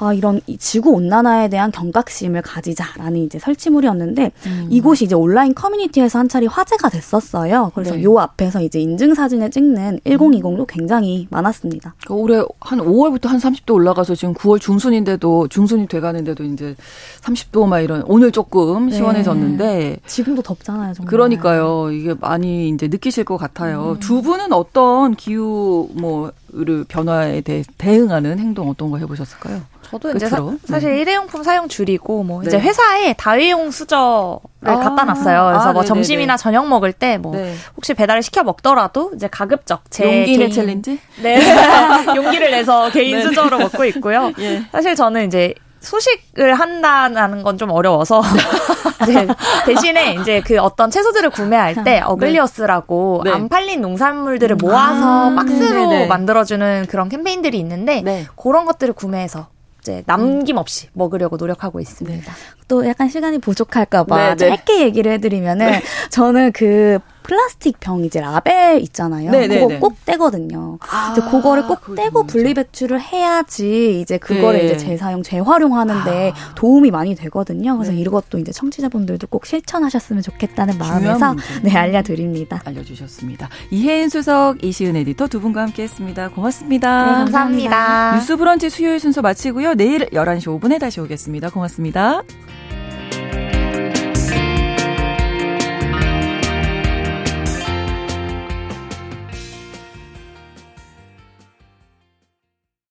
아, 이런 지구 온난화에 대한 경각심을 가지자라는 이제 설치물이었는데 음. 이곳이 이제 온라인 커뮤니티에서 한 차례 화제가 됐었어요. 그래서 네. 요 앞에서 이제 인증 사진을 찍는 천이십도 굉장히 많았습니다. 올해 한 오월부터 한 삼십 도 올라가서 지금 구월 중순인데도 중순이 돼가는데도 이제 삼십 도 막 이런 오늘 조금 시원해졌는데 네. 지금도 덥잖아요. 정말. 그러니까요. 이게 많이 이제 느끼실 것 같아요. 음. 두 분은 어떤 기후 뭐 변화에 대해 대응하는 행동 어떤 거 해보셨을까요? 저도 이제 사, 사실 음. 일회용품 사용 줄이고 뭐 네. 이제 회사에 다회용 수저를 아, 갖다 놨어요. 그래서 아, 뭐 네네네. 점심이나 저녁 먹을 때 뭐 네. 혹시 배달을 시켜 먹더라도 이제 가급적 제 용기내 개인, 챌린지? 네, 용기를 내서 개인 네네. 수저로 먹고 있고요. 예. 사실 저는 이제 소식을 한다는 건 좀 어려워서 이제 대신에 이제 그 어떤 채소들을 구매할 때 어글리어스라고 네. 안 팔린 농산물들을 모아서 아, 박스로 네네네. 만들어주는 그런 캠페인들이 있는데 네. 그런 것들을 구매해서 이제 남김없이 음. 먹으려고 노력하고 있습니다. 네. 또 약간 시간이 부족할까 봐 짧게 얘기를 해드리면은 네. 저는 그 플라스틱 병 이제 라벨 있잖아요. 네네네. 그거 꼭 떼거든요. 아, 이제 그거를 꼭 떼고 분리 배출을 해야지 이제 그거를 네. 이제 재사용, 재활용하는데 아. 도움이 많이 되거든요. 그래서 네. 이것도 이제 청취자분들도 꼭 실천하셨으면 좋겠다는 마음에서 네, 알려드립니다. 알려주셨습니다. 이혜인 수석, 이시은 에디터 두 분과 함께했습니다. 고맙습니다. 네, 감사합니다. 감사합니다. 뉴스 브런치 수요일 순서 마치고요. 내일 열한 시 오 분에 다시 오겠습니다. 고맙습니다.